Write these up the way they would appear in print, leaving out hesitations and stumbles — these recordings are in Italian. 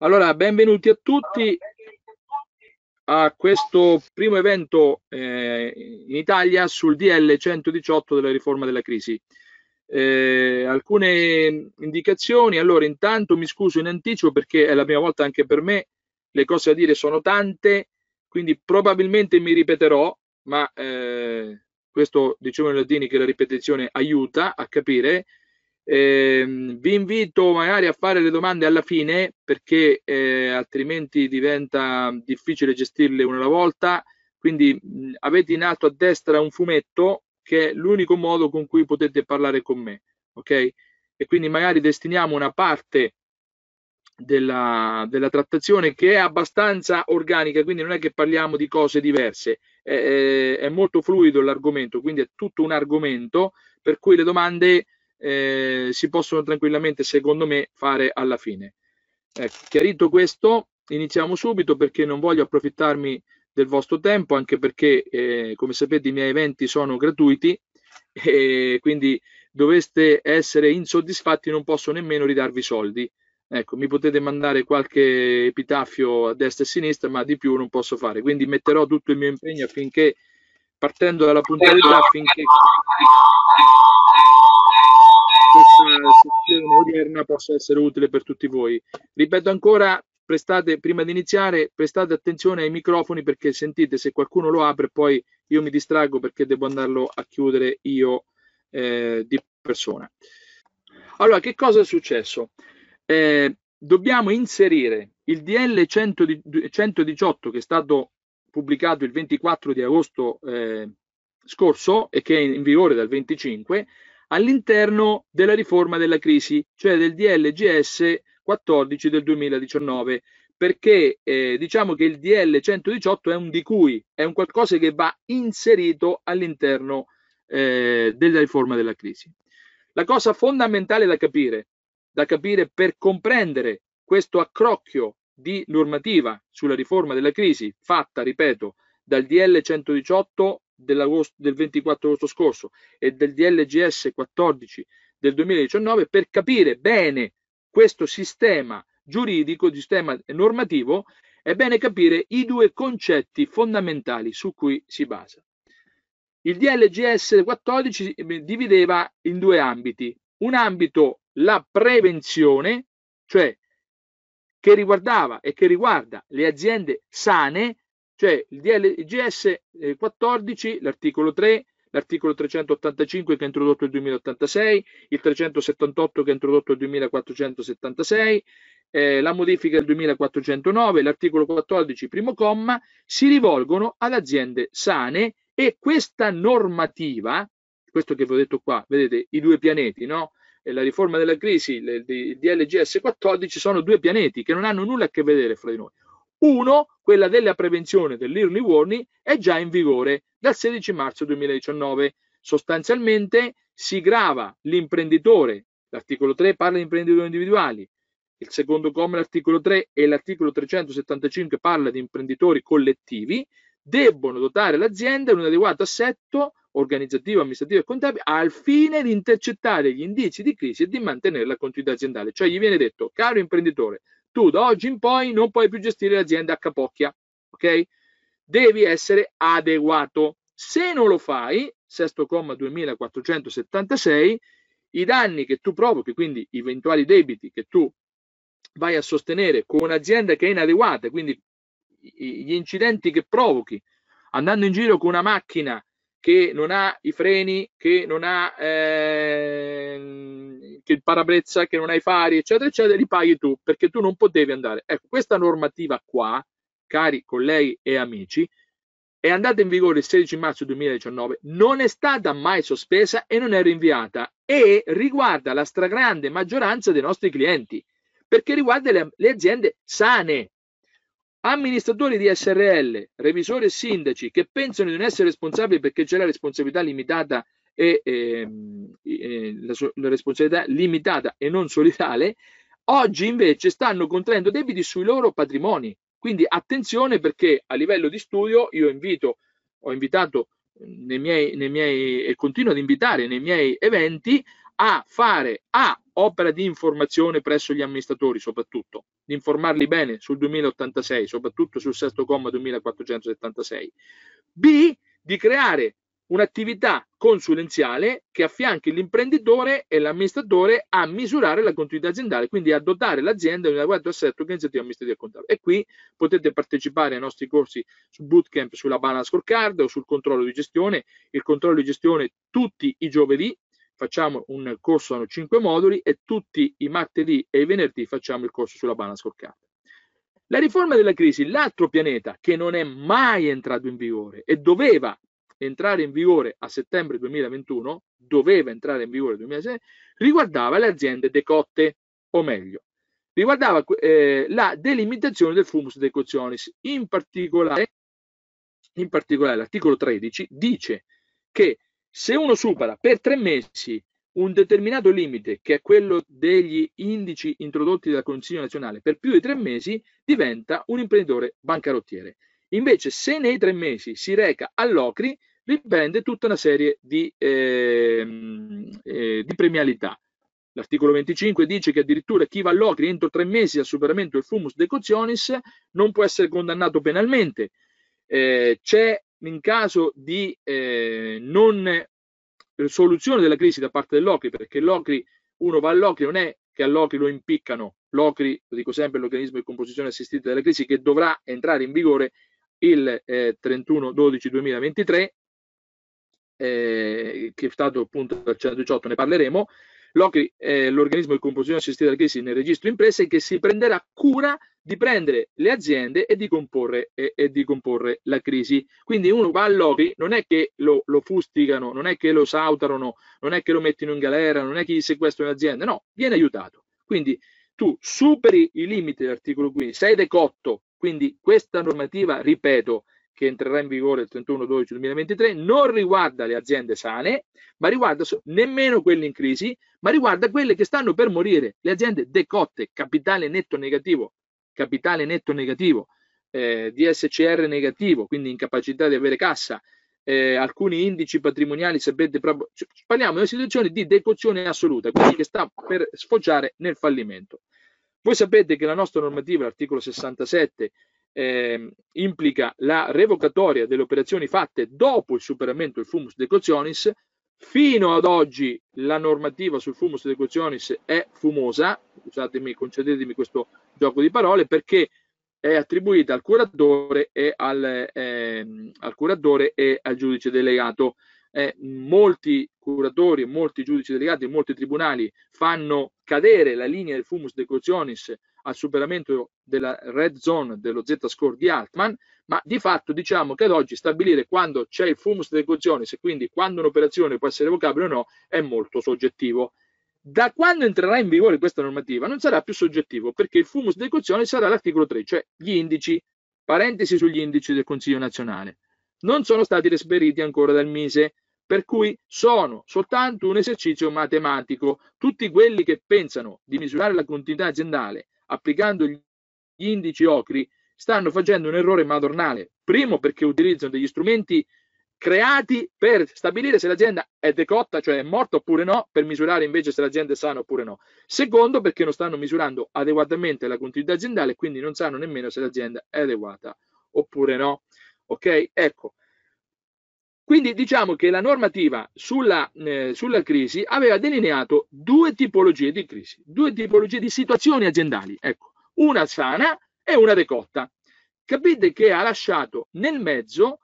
Allora, benvenuti a tutti a questo primo evento in Italia sul DL 118 della riforma della crisi. Alcune indicazioni. Allora, intanto mi scuso in anticipo perché è la prima volta anche per me, le cose da dire sono tante, quindi probabilmente mi ripeterò, ma questo dicevano i latini che la ripetizione aiuta a capire. Vi invito magari a fare le domande alla fine perché altrimenti diventa difficile gestirle una alla volta, quindi avete in alto a destra un fumetto che è l'unico modo con cui potete parlare con me, ok? E quindi magari destiniamo una parte della trattazione che è abbastanza organica, quindi non è che parliamo di cose diverse, è molto fluido l'argomento, quindi è tutto un argomento per cui le domande si possono tranquillamente, secondo me, fare alla fine. Ecco, chiarito questo, iniziamo subito perché non voglio approfittarmi del vostro tempo, anche perché come sapete i miei eventi sono gratuiti e quindi doveste essere insoddisfatti non posso nemmeno ridarvi soldi. Ecco, mi potete mandare qualche epitafio a destra e a sinistra, ma di più non posso fare, quindi metterò tutto il mio impegno affinché, partendo dalla puntualità, affinché questa sessione odierna possa essere utile per tutti voi. Ripeto ancora, prima di iniziare, prestate attenzione ai microfoni perché sentite, se qualcuno lo apre poi io mi distraggo perché devo andarlo a chiudere io di persona. Allora, che cosa è successo? Dobbiamo inserire il DL 118 che è stato pubblicato il 24 di agosto scorso e che è in vigore dal 25, all'interno della riforma della crisi, cioè del DLGS 14 del 2019, perché diciamo che il DL 118 è un di cui, è un qualcosa che va inserito all'interno della riforma della crisi. La cosa fondamentale da capire per comprendere questo accrocchio di normativa sulla riforma della crisi, fatta, ripeto, dal DL 118 del 24 agosto scorso e del DLGS 14 del 2019, per capire bene questo sistema giuridico, sistema normativo, è bene capire i due concetti fondamentali su cui si basa. Il DLGS 14 divideva in due ambiti. Un ambito, la prevenzione, cioè che riguardava e che riguarda le aziende sane, cioè il DLGS 14, l'articolo 3, l'articolo 385 che ha introdotto il 2086, il 378 che ha introdotto il 2476, la modifica del 2409, l'articolo 14, primo comma, si rivolgono ad aziende sane e questa normativa, questo che vi ho detto qua, vedete i due pianeti, no? La riforma della crisi, il DLGS 14 sono due pianeti che non hanno nulla a che vedere fra di noi. Uno, quella della prevenzione dell'early warning, è già in vigore dal 16 marzo 2019. Sostanzialmente si grava l'imprenditore, l'articolo 3 parla di imprenditori individuali, il secondo comma dell'articolo 3 e l'articolo 375 parla di imprenditori collettivi, debbono dotare l'azienda di un adeguato assetto organizzativo, amministrativo e contabile al fine di intercettare gli indizi di crisi e di mantenere la continuità aziendale. Cioè gli viene detto, caro imprenditore, tu da oggi in poi non puoi più gestire l'azienda a capocchia, ok? Devi essere adeguato. Se non lo fai, sesto comma 2476, i danni che tu provochi, quindi eventuali debiti che tu vai a sostenere con un'azienda che è inadeguata, quindi gli incidenti che provochi andando in giro con una macchina che non ha i freni, che non ha il parabrezza, che non ha i fari, eccetera, eccetera, li paghi tu, perché tu non potevi andare. Ecco, questa normativa qua, cari colleghi e amici, è andata in vigore il 16 marzo 2019, non è stata mai sospesa e non è rinviata, e riguarda la stragrande maggioranza dei nostri clienti, perché riguarda le aziende sane. Amministratori di SRL, revisori e sindaci che pensano di non essere responsabili perché c'è la responsabilità limitata e la responsabilità limitata e non solidale, oggi invece stanno contraendo debiti sui loro patrimoni. Quindi attenzione, perché a livello di studio io ho invitato e continuo ad invitare nei miei eventi a fare opera di informazione presso gli amministratori, soprattutto di informarli bene sul 2086, soprattutto sul sesto comma 2476, b di creare un'attività consulenziale che affianchi l'imprenditore e l'amministratore a misurare la continuità aziendale, quindi a dotare l'azienda di un adeguato assetto organizzativo amministrativo e contabile. E qui potete partecipare ai nostri corsi su bootcamp sulla Balanced Scorecard o sul controllo di gestione. Il controllo di gestione tutti i giovedì facciamo un corso, hanno 5 moduli, e tutti i martedì e i venerdì facciamo il corso sulla Balanced Scorecard. La riforma della crisi, l'altro pianeta che non è mai entrato in vigore e doveva entrare in vigore a settembre 2021, riguardava le aziende decotte, o meglio, riguardava la delimitazione del fumus decotionis. In particolare l'articolo 13 dice che se uno supera per 3 mesi un determinato limite, che è quello degli indici introdotti dal Consiglio Nazionale, per più di 3 mesi diventa un imprenditore bancarottiere. Invece, se nei 3 mesi si reca all'OCRI, riprende tutta una serie di premialità. L'articolo 25 dice che addirittura chi va all'OCRI entro 3 mesi al superamento del fumus decotionis non può essere condannato penalmente. C'è, in caso di non soluzione della crisi da parte dell'OCRI, perché l'OCRI, uno va all'OCRI, non è che all'OCRI lo impiccano. L'OCRI, lo dico sempre, l'organismo di composizione assistita della crisi, che dovrà entrare in vigore il 31/12/2023, che è stato appunto al 118, ne parleremo. L'OCRI è l'organismo di composizione assistita della crisi nel registro imprese, che si prenderà cura di prendere le aziende e di comporre la crisi. Quindi uno va all'OCRI, non è che lo fustigano, non è che lo sautarano, non è che lo mettono in galera, non è che gli sequestrano l'azienda, no, viene aiutato. Quindi tu superi i limiti dell'articolo 15, sei decotto. Quindi questa normativa, ripeto, che entrerà in vigore il 31/12/2023, non riguarda le aziende sane, ma riguarda nemmeno quelle in crisi, ma riguarda quelle che stanno per morire, le aziende decotte, capitale netto negativo, DSCR negativo, quindi incapacità di avere cassa, alcuni indici patrimoniali, sapete, proprio, parliamo di una situazione di decozione assoluta, quindi che sta per sfociare nel fallimento. Voi sapete che la nostra normativa, l'articolo 67, implica la revocatoria delle operazioni fatte dopo il superamento del fumus decotionis. Fino ad oggi la normativa sul fumus decotionis è fumosa, concedetemi questo gioco di parole, perché è attribuita al curatore e al giudice delegato. Molti curatori, molti giudici delegati, molti tribunali fanno cadere la linea del fumus decotionis al superamento della red zone dello Z-score di Altman, ma di fatto diciamo che ad oggi stabilire quando c'è il fumus decotionis e quindi quando un'operazione può essere revocabile o no è molto soggettivo. Da quando entrerà in vigore questa normativa non sarà più soggettivo, perché il fumus decotionis sarà l'articolo 3, cioè gli indici, parentesi sugli indici del Consiglio Nazionale, non sono stati reperiti ancora dal MISE, per cui sono soltanto un esercizio matematico. Tutti quelli che pensano di misurare la continuità aziendale applicando gli indici OCRI stanno facendo un errore madornale. Primo, perché utilizzano degli strumenti creati per stabilire se l'azienda è decotta, cioè è morta oppure no, per misurare invece se l'azienda è sana oppure no. Secondo, perché non stanno misurando adeguatamente la continuità aziendale, quindi non sanno nemmeno se l'azienda è adeguata oppure no. Ok, ecco, quindi diciamo che la normativa sulla crisi aveva delineato due tipologie di crisi, due tipologie di situazioni aziendali, ecco, una sana e una decotta. Capite che ha lasciato nel mezzo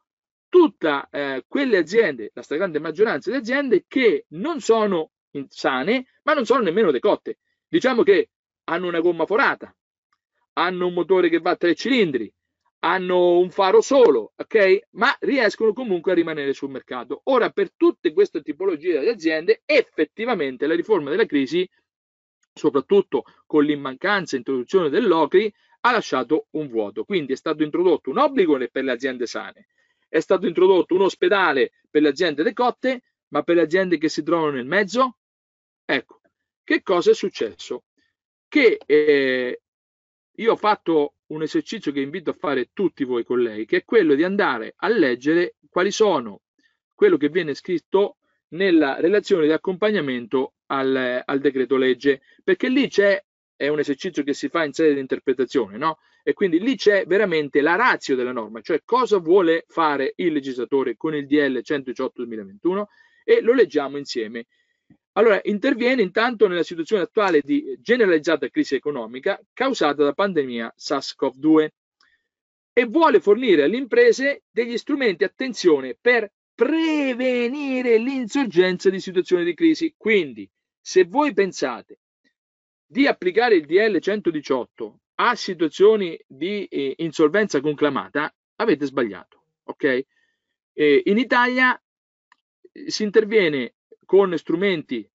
tutte quelle aziende, la stragrande maggioranza di aziende, che non sono sane ma non sono nemmeno decotte. Diciamo che hanno una gomma forata, hanno un motore che va a 3 cilindri, hanno un faro solo, ok? Ma riescono comunque a rimanere sul mercato. Ora, per tutte queste tipologie di aziende, effettivamente la riforma della crisi, soprattutto con l'immancanza e introduzione dell'OCRI, ha lasciato un vuoto. Quindi è stato introdotto un obbligo per le aziende sane, è stato introdotto un ospedale per le aziende decotte, ma per le aziende che si trovano nel mezzo? Ecco, che cosa è successo? Che io ho fatto un esercizio che invito a fare tutti voi colleghi, che è quello di andare a leggere quello che viene scritto nella relazione di accompagnamento al decreto legge, perché lì è un esercizio che si fa in sede di interpretazione, no? E quindi lì c'è veramente la ratio della norma, cioè cosa vuole fare il legislatore con il DL 118/2021, e lo leggiamo insieme. Allora, interviene intanto nella situazione attuale di generalizzata crisi economica causata da pandemia SARS-CoV-2 e vuole fornire alle imprese degli strumenti, attenzione, per prevenire l'insorgenza di situazioni di crisi. Quindi, se voi pensate di applicare il DL 118 a situazioni di insolvenza conclamata, avete sbagliato, ok? In Italia si interviene con strumenti,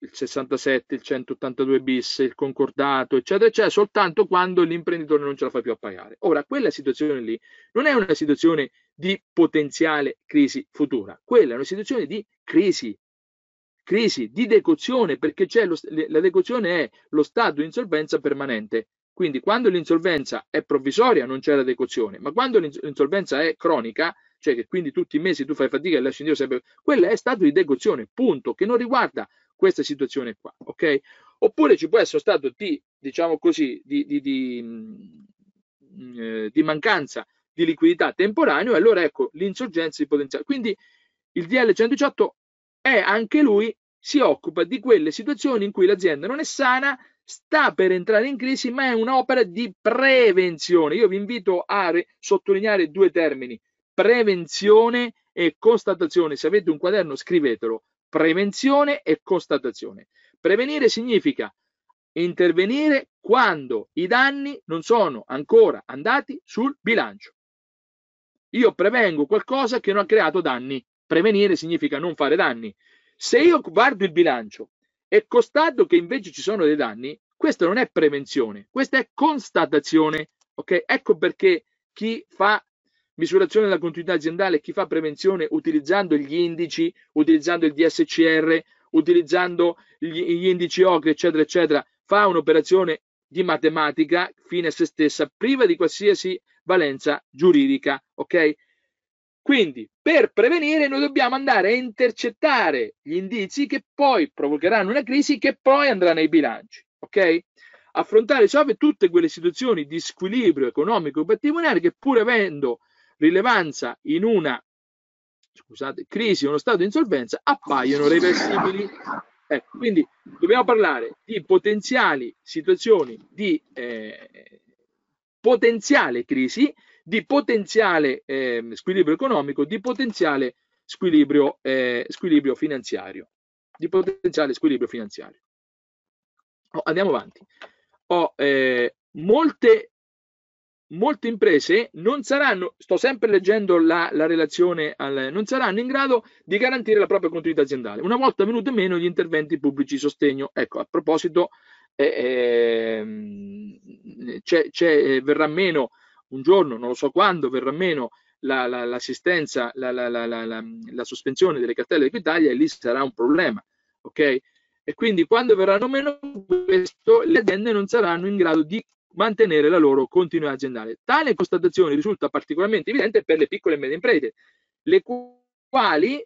il 67, il 182 bis, il concordato, eccetera, eccetera, soltanto quando l'imprenditore non ce la fa più a pagare. Ora, quella situazione lì non è una situazione di potenziale crisi futura, quella è una situazione di crisi di decozione, perché la decozione è lo stato di insolvenza permanente. Quindi quando l'insolvenza è provvisoria non c'è la decozione, ma quando l'insolvenza è cronica, cioè che quindi tutti i mesi tu fai fatica e lasci indietro sempre, quella è stato di decozione, punto, che non riguarda questa situazione qua, ok? Oppure ci può essere stato di mancanza di liquidità temporanea, e allora ecco l'insorgenza di potenziale. Quindi il DL 118 è anche lui, si occupa di quelle situazioni in cui l'azienda non è sana, sta per entrare in crisi, ma è un'opera di prevenzione. Io vi invito a sottolineare due termini: prevenzione e constatazione. Se avete un quaderno scrivetelo: prevenzione e constatazione. Prevenire significa intervenire quando i danni non sono ancora andati sul bilancio. Io prevengo qualcosa che non ha creato danni. Prevenire significa non fare danni. Se io guardo il bilancio e constato che invece ci sono dei danni, questa non è prevenzione, questa è constatazione, ok? Ecco perché chi fa misurazione della continuità aziendale, chi fa prevenzione utilizzando gli indici, utilizzando il DSCR, utilizzando gli indici OCRI, eccetera, eccetera, fa un'operazione di matematica fine a se stessa, priva di qualsiasi valenza giuridica, ok? Quindi, per prevenire, noi dobbiamo andare a intercettare gli indizi che poi provocheranno una crisi che poi andrà nei bilanci, ok? Affrontare e risolvere tutte quelle situazioni di squilibrio economico e patrimoniale che, pur avendo rilevanza in una crisi o uno stato di insolvenza, appaiono reversibili. Ecco, quindi dobbiamo parlare di potenziali situazioni di potenziale crisi, di potenziale squilibrio economico, di potenziale squilibrio finanziario. Andiamo avanti. Molte imprese non saranno, sto sempre leggendo la relazione, non saranno in grado di garantire la propria continuità aziendale una volta venuti meno gli interventi pubblici di sostegno. Ecco, a proposito, verrà meno un giorno, non lo so quando, verrà meno l'assistenza, la sospensione delle cartelle di Equitalia, e lì sarà un problema, ok? E quindi quando verranno meno questo, le aziende non saranno in grado di mantenere la loro continuità aziendale. Tale constatazione risulta particolarmente evidente per le piccole e medie imprese, le quali,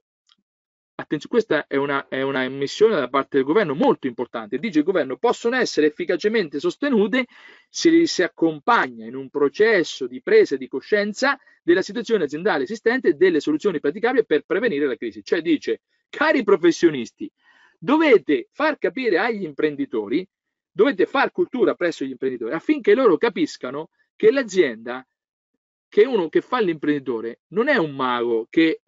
attenzione, questa è una missione da parte del governo molto importante, dice il governo, possono essere efficacemente sostenute se li si accompagna in un processo di presa di coscienza della situazione aziendale esistente e delle soluzioni praticabili per prevenire la crisi. Cioè dice, cari professionisti, dovete far capire agli imprenditori, dovete far cultura presso gli imprenditori affinché loro capiscano che l'azienda, che uno che fa l'imprenditore non è un mago che,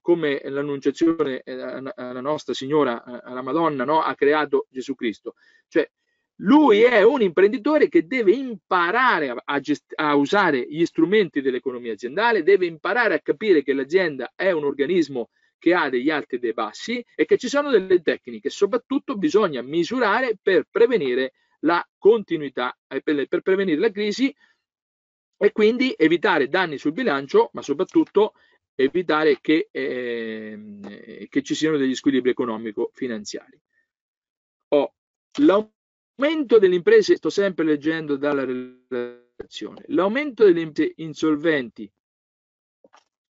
come l'annunciazione alla nostra Signora, alla Madonna, no, ha creato Gesù Cristo. Cioè, lui è un imprenditore che deve imparare a usare gli strumenti dell'economia aziendale, deve imparare a capire che l'azienda è un organismo che ha degli alti e dei bassi e che ci sono delle tecniche, soprattutto bisogna misurare per prevenire la continuità, per prevenire la crisi, e quindi evitare danni sul bilancio, ma soprattutto evitare che ci siano degli squilibri economico-finanziari. L'aumento delle imprese, sto sempre leggendo dalla relazione, l'aumento delle imprese insolventi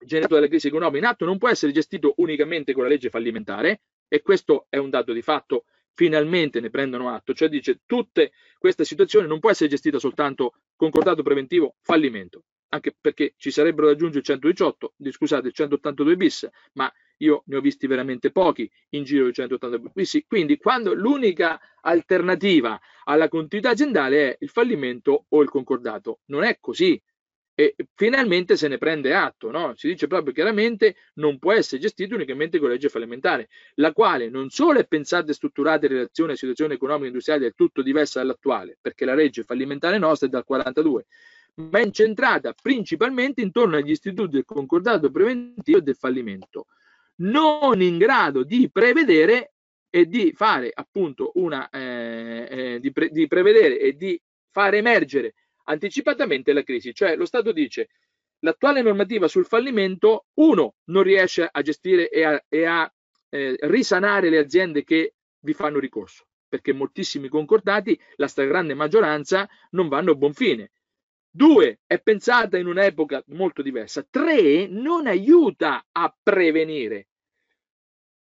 generato dalla crisi economica in atto non può essere gestito unicamente con la legge fallimentare, e questo è un dato di fatto, finalmente ne prendono atto, cioè dice tutte questa situazione non può essere gestita soltanto concordato preventivo fallimento, anche perché ci sarebbero da aggiungere il 118, scusate, il 182 bis, ma io ne ho visti veramente pochi in giro di 182 bis, quindi quando l'unica alternativa alla continuità aziendale è il fallimento o il concordato, non è così. E finalmente se ne prende atto, no? Si dice proprio chiaramente non può essere gestito unicamente con la legge fallimentare, la quale non solo è pensata e strutturata in relazione a situazioni economiche e industriali del tutto diversa dall'attuale, perché la legge fallimentare nostra è dal 42, ma è incentrata principalmente intorno agli istituti del concordato preventivo e del fallimento, non in grado di prevedere e di fare appunto una prevedere e di far emergere anticipatamente la crisi. Cioè lo Stato dice l'attuale normativa sul fallimento, uno, non riesce a gestire e a risanare le aziende che vi fanno ricorso, perché moltissimi concordati, la stragrande maggioranza, non vanno a buon fine. Due, è pensata in un'epoca molto diversa. Tre, non aiuta a prevenire.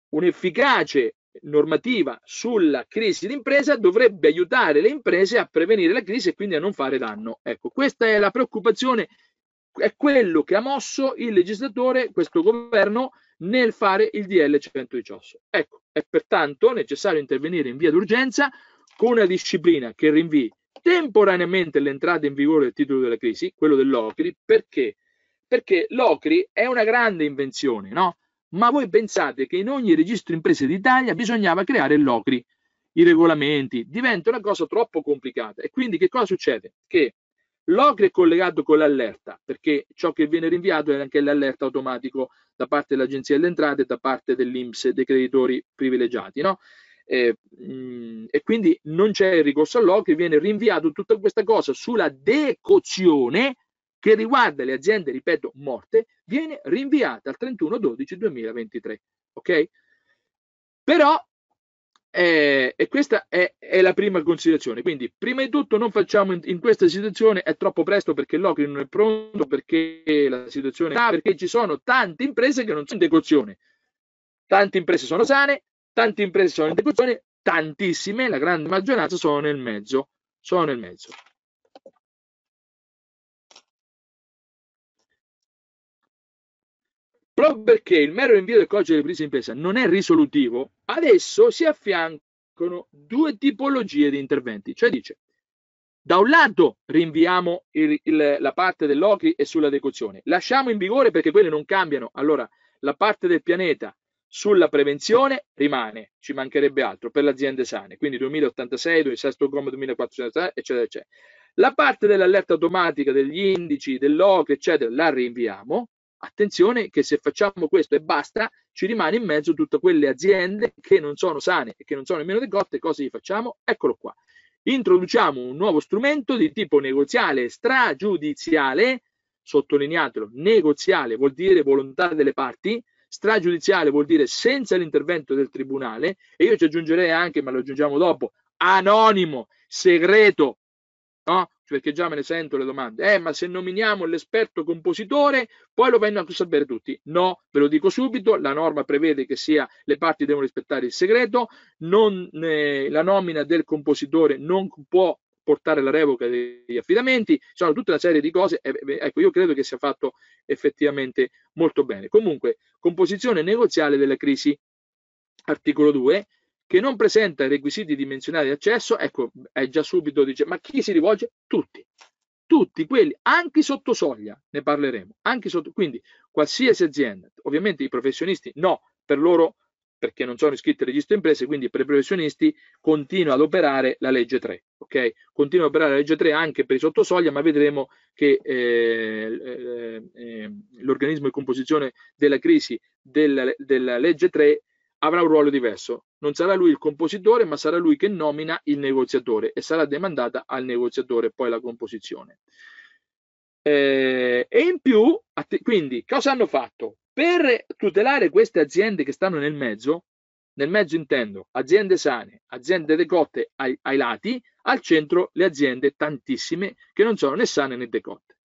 Un'efficace normativa sulla crisi d'impresa dovrebbe aiutare le imprese a prevenire la crisi e quindi a non fare danno. Ecco, questa è la preoccupazione, è quello che ha mosso il legislatore, questo governo, nel fare il DL 118. Ecco, è pertanto necessario intervenire in via d'urgenza con una disciplina che rinvii temporaneamente l'entrata in vigore del titolo della crisi, quello dell'OCRI, perché l'OCRI è una grande invenzione, no? Ma voi pensate che in ogni registro imprese d'Italia bisognava creare l'OCRI, i regolamenti, diventa una cosa troppo complicata e quindi che cosa succede? Che l'OCRI è collegato con l'allerta, perché ciò che viene rinviato è anche l'allerta automatico da parte dell'Agenzia delle Entrate e da parte dell'INPS dei creditori privilegiati, no? E quindi non c'è il ricorso all'OCRI, viene rinviato tutta questa cosa sulla decozione che riguarda le aziende, ripeto, morte, viene rinviata al 31/12/2023, ok? Però, e questa è la prima considerazione, quindi prima di tutto non facciamo in questa situazione, è troppo presto perché l'OCRI non è pronto, perché la situazione è perché ci sono tante imprese che non sono in decozione, tante imprese sono sane, tante imprese sono in decozione, tantissime, la grande maggioranza sono nel mezzo, sono nel mezzo. Proprio perché il mero invio del codice di crisi d'impresa non è risolutivo, adesso si affiancano due tipologie di interventi. Cioè dice, da un lato rinviamo la parte dell'OCRI e sulla decozione, lasciamo in vigore perché quelle non cambiano, allora la parte del pianeta sulla prevenzione rimane, ci mancherebbe altro, per le aziende sane, quindi 2086, 6 comma 2400, eccetera, eccetera. La parte dell'allerta automatica, degli indici, dell'OCRI, eccetera, la rinviamo. Attenzione che se facciamo questo e basta, ci rimane in mezzo tutte quelle aziende che non sono sane e che non sono nemmeno decotte. Cosa gli facciamo? Eccolo qua. Introduciamo un nuovo strumento di tipo negoziale stragiudiziale, sottolineatelo, negoziale vuol dire volontà delle parti, stragiudiziale vuol dire senza l'intervento del tribunale, e io ci aggiungerei anche, ma lo aggiungiamo dopo, anonimo, segreto, no? Perché già me ne sento le domande, ma se nominiamo l'esperto compositore poi lo vengono a sapere tutti. No, ve lo dico subito, la norma prevede che sia le parti devono rispettare il segreto, la nomina del compositore non può portare alla revoca degli affidamenti, sono tutta una serie di cose, ecco, io credo che sia fatto effettivamente molto bene. Comunque, composizione negoziale della crisi, articolo 2, che non presenta i requisiti dimensionali di accesso, ecco, è già subito dice, ma chi si rivolge? Tutti quelli, anche sotto soglia, ne parleremo, anche sotto, quindi qualsiasi azienda, ovviamente i professionisti no, per loro, perché non sono iscritti al registro imprese, quindi per i professionisti continua ad operare la legge 3, ok? Continua ad operare la legge 3 anche per i sotto soglia, ma vedremo che l'organismo di composizione della crisi della legge 3 avrà un ruolo diverso, non sarà lui il compositore ma sarà lui che nomina il negoziatore e sarà demandata al negoziatore poi la composizione. E in più, quindi cosa hanno fatto? Per tutelare queste aziende che stanno nel mezzo intendo aziende sane, aziende decotte ai lati, al centro le aziende tantissime che non sono né sane né decotte.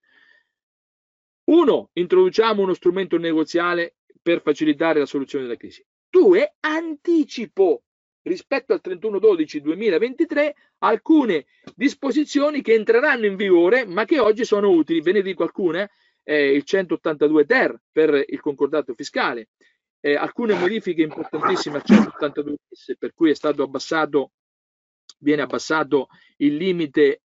Uno, introduciamo uno strumento negoziale per facilitare la soluzione della crisi. 2. Anticipo rispetto al 31/12/2023 alcune disposizioni che entreranno in vigore ma che oggi sono utili. Ve ne dico alcune, il 182 ter per il concordato fiscale, alcune modifiche importantissime al 182 bis, per cui è stato abbassato, viene abbassato il limite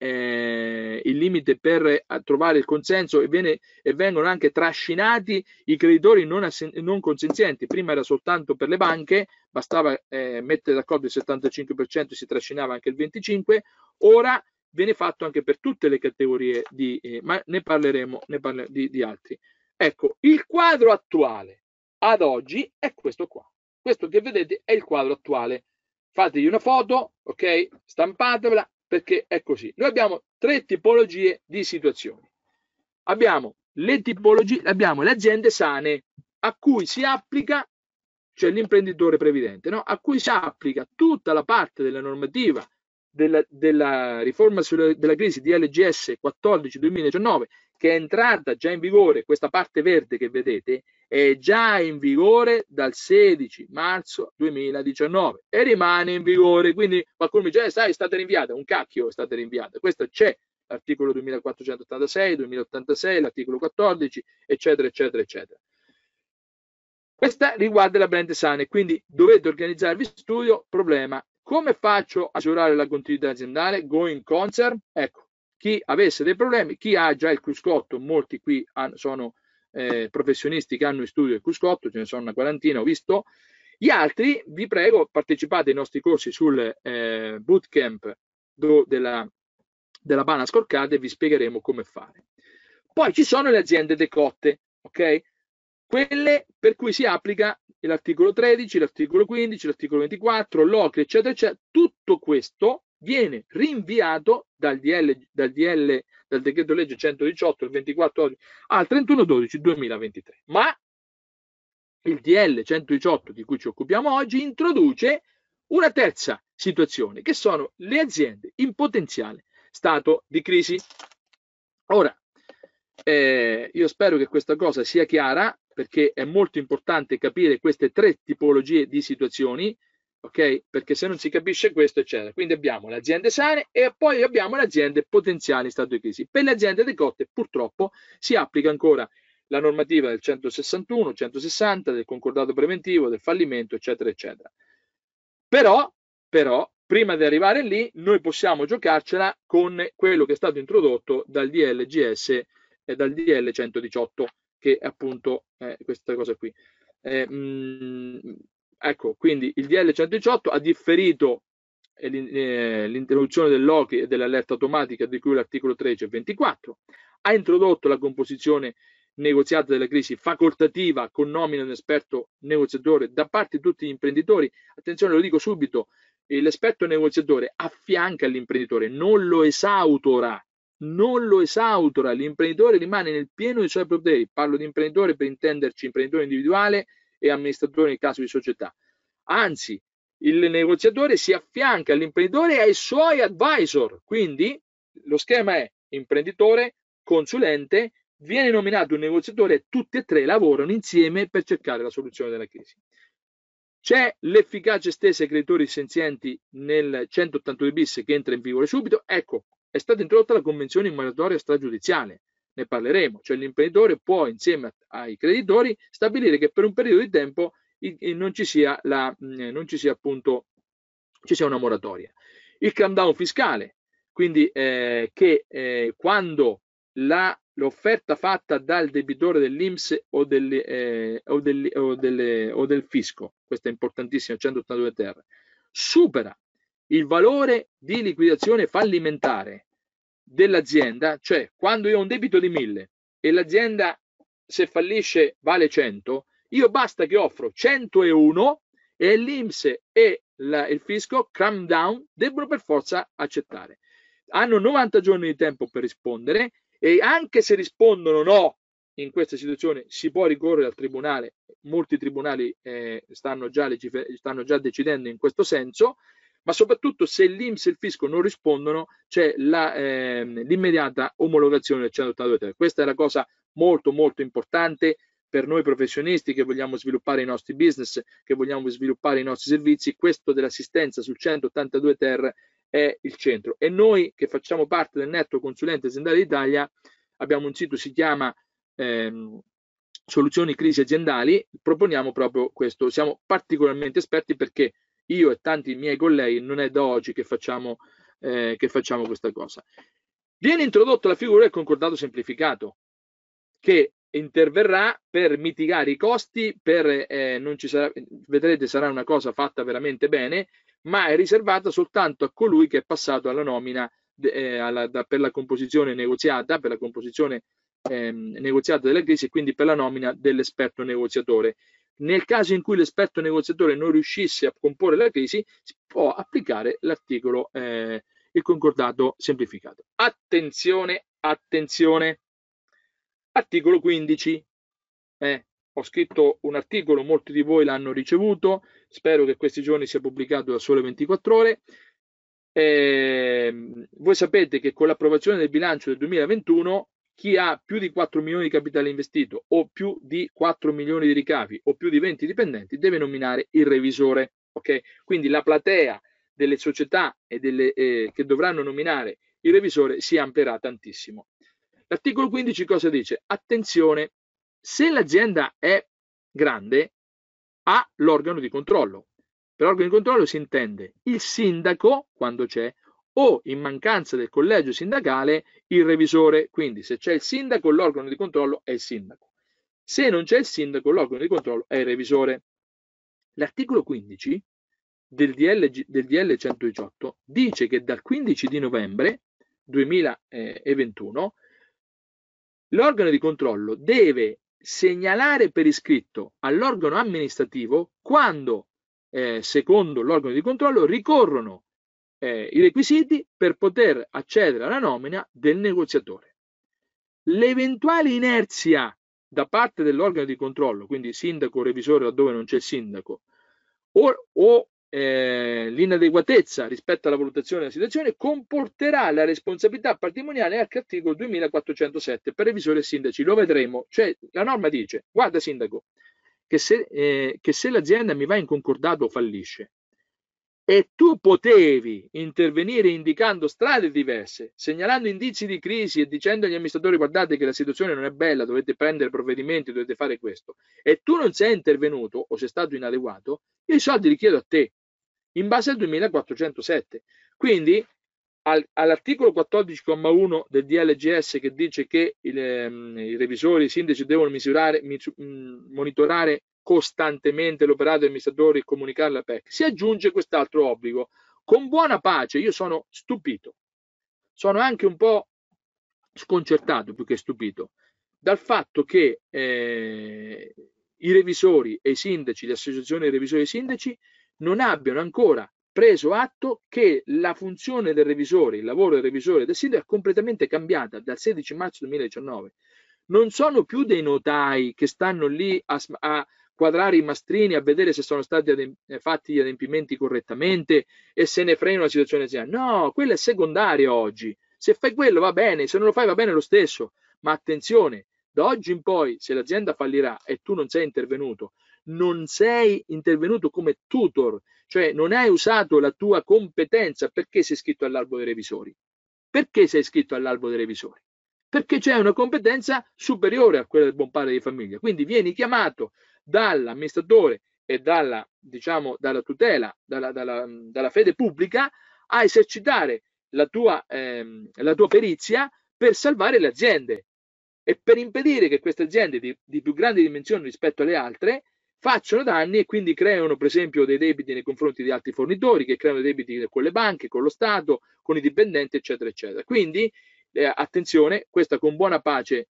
per trovare il consenso e vengono anche trascinati i creditori non consenzienti. Prima era soltanto per le banche, bastava mettere d'accordo il 75% e si trascinava anche il 25%, ora viene fatto anche per tutte le categorie di, ma ne parleremo di altri. Ecco, il quadro attuale ad oggi è questo qua. Questo che vedete è il quadro attuale. Fategli una foto, ok? Stampatevela, perché è così. Noi abbiamo tre tipologie di situazioni. Abbiamo le tipologie, abbiamo le aziende sane a cui si applica, cioè l'imprenditore previdente, no? A cui si applica tutta la parte della normativa della riforma della crisi DLGS 14/2019, che è entrata già in vigore. Questa parte verde che vedete è già in vigore dal 16 marzo 2019 e rimane in vigore. Quindi qualcuno mi dice, sai, è stata rinviata. Un cacchio è stata rinviata. Questa c'è, l'articolo 2486, 2086, l'articolo 14, eccetera, eccetera, eccetera. Questa riguarda la brand sane, quindi dovete organizzarvi studio, problema. Come faccio a misurare la continuità aziendale? Going concern? Ecco, chi avesse dei problemi, chi ha già il cruscotto, molti qui sono professionisti che hanno in studio il cruscotto, ce ne sono una quarantina, ho visto. Gli altri, vi prego, partecipate ai nostri corsi sul bootcamp della Balanced Scorecard e vi spiegheremo come fare. Poi ci sono le aziende decotte, ok? Quelle per cui si applica l'articolo 13, l'articolo 15, l'articolo 24, l'OCRI, eccetera, eccetera. Tutto questo viene rinviato dal decreto legge 118 il 24 al 31/12/2023. Ma il DL 118 di cui ci occupiamo oggi introduce una terza situazione, che sono le aziende in potenziale stato di crisi. Ora, io spero che questa cosa sia chiara, perché è molto importante capire queste tre tipologie di situazioni, ok? Perché se non si capisce questo, eccetera. Quindi abbiamo le aziende sane e poi abbiamo le aziende potenziali in stato di crisi. Per le aziende decotte purtroppo si applica ancora la normativa del 161, 160, del concordato preventivo, del fallimento, eccetera, eccetera. Però, prima di arrivare lì, noi possiamo giocarcela con quello che è stato introdotto dal DLGS e dal DL 118. Che è appunto questa cosa qui. Ecco, quindi il DL 118 ha differito l'introduzione dell'OCRI e dell'allerta automatica di cui l'articolo 13 e 24, ha introdotto la composizione negoziata della crisi facoltativa con nomina di un esperto negoziatore da parte di tutti gli imprenditori. Attenzione, lo dico subito, l'esperto negoziatore affianca l'imprenditore, non lo esautora. Non lo esautora, l'imprenditore rimane nel pieno dei suoi poteri. Parlo di imprenditore per intenderci imprenditore individuale e amministratore nel caso di società. Anzi, il negoziatore si affianca all'imprenditore e ai suoi advisor. Quindi lo schema è imprenditore, consulente, viene nominato un negoziatore e tutti e tre lavorano insieme per cercare la soluzione della crisi. C'è l'efficacia estesa ai creditori senzienti nel 182 bis che entra in vigore subito. Ecco, è stata introdotta la convenzione in moratoria stragiudiziale, ne parleremo, cioè l'imprenditore può insieme ai creditori stabilire che per un periodo di tempo non ci sia una moratoria. Il countdown fiscale, quindi quando l'offerta fatta dal debitore dell'INPS o del fisco, questa è importantissima, 182 ter, supera il valore di liquidazione fallimentare dell'azienda, cioè quando io ho un debito di 1000 e l'azienda se fallisce vale 100, io basta che offro 101 e l'INPS e il fisco, cram down, debbono per forza accettare. Hanno 90 giorni di tempo per rispondere e anche se rispondono no, in questa situazione si può ricorrere al tribunale, molti tribunali stanno già decidendo in questo senso. Ma soprattutto se l'INPS e il fisco non rispondono c'è l'immediata omologazione del 182 ter. Questa è una cosa molto molto importante per noi professionisti che vogliamo sviluppare i nostri business, che vogliamo sviluppare i nostri servizi, questo dell'assistenza sul 182 ter è il centro. E noi che facciamo parte del network Consulente Zendale d'Italia abbiamo un sito, si chiama Soluzioni Crisi Aziendali, proponiamo proprio questo. Siamo particolarmente esperti perché io e tanti miei colleghi non è da oggi che facciamo questa cosa. Viene introdotta la figura del concordato semplificato, che interverrà per mitigare i costi, per, non ci sarà, vedrete, sarà una cosa fatta veramente bene, ma è riservata soltanto a colui che è passato alla nomina per la composizione negoziata, per la composizione negoziata della crisi, e quindi per la nomina dell'esperto negoziatore. Nel caso in cui l'esperto negoziatore non riuscisse a comporre la crisi, si può applicare l'articolo, il concordato semplificato. Attenzione, attenzione. Articolo 15, ho scritto un articolo, molti di voi l'hanno ricevuto, spero che questi giorni sia pubblicato da Sole 24 Ore. Voi sapete che con l'approvazione del bilancio del 2021 chi ha più di 4 milioni di capitale investito o più di 4 milioni di ricavi o più di 20 dipendenti deve nominare il revisore. Okay? Quindi la platea delle società e delle, che dovranno nominare il revisore si amplierà tantissimo. L'articolo 15 cosa dice? Attenzione, se l'azienda è grande ha l'organo di controllo. Per organo di controllo si intende il sindaco, quando c'è, o in mancanza del collegio sindacale il revisore. Quindi se c'è il sindaco l'organo di controllo è il sindaco. Se non c'è il sindaco l'organo di controllo è il revisore. L'articolo 15 del DL 118 dice che dal 15 di novembre 2021 l'organo di controllo deve segnalare per iscritto all'organo amministrativo quando, secondo l'organo di controllo, ricorrono i requisiti per poter accedere alla nomina del negoziatore. L'eventuale inerzia da parte dell'organo di controllo, quindi sindaco o revisore laddove non c'è il sindaco, o l'inadeguatezza rispetto alla valutazione della situazione comporterà la responsabilità patrimoniale anche articolo 2407 per revisori e sindaci. Lo vedremo, cioè la norma dice: guarda sindaco, che se l'azienda mi va in concordato fallisce e tu potevi intervenire indicando strade diverse, segnalando indizi di crisi e dicendo agli amministratori: guardate che la situazione non è bella, dovete prendere provvedimenti, dovete fare questo, e tu non sei intervenuto o sei stato inadeguato, io i soldi li chiedo a te in base al 2407. Quindi all'articolo 14,1 del DLGS, che dice che i revisori e i sindaci devono monitorare costantemente l'operato degli amministratori e comunicare alla PEC, si aggiunge quest'altro obbligo. Con buona pace, io sono stupito, sono anche un po' sconcertato più che stupito, dal fatto che i revisori e i sindaci, le associazioni dei revisori e i sindaci, non abbiano ancora preso atto che la funzione del revisore, il lavoro del revisore e del sindaco è completamente cambiata dal 16 marzo 2019. Non sono più dei notai che stanno lì a quadrare i mastrini, a vedere se sono stati fatti gli adempimenti correttamente e se ne frena la situazione aziendale. No, quello è secondario oggi. Se fai quello va bene, se non lo fai va bene lo stesso. Ma attenzione, da oggi in poi, se l'azienda fallirà e tu non sei intervenuto come tutor, cioè non hai usato la tua competenza, perché sei iscritto all'albo dei revisori? Perché sei iscritto all'albo dei revisori? Perché c'è una competenza superiore a quella del buon padre di famiglia. Quindi vieni chiamato dall'amministratore e dalla tutela, dalla fede pubblica, a esercitare la tua perizia per salvare le aziende e per impedire che queste aziende di più grandi dimensioni rispetto alle altre facciano danni e quindi creano, per esempio, dei debiti nei confronti di altri fornitori, che creano debiti con le banche, con lo Stato, con i dipendenti, eccetera, eccetera. Quindi attenzione, questa con buona pace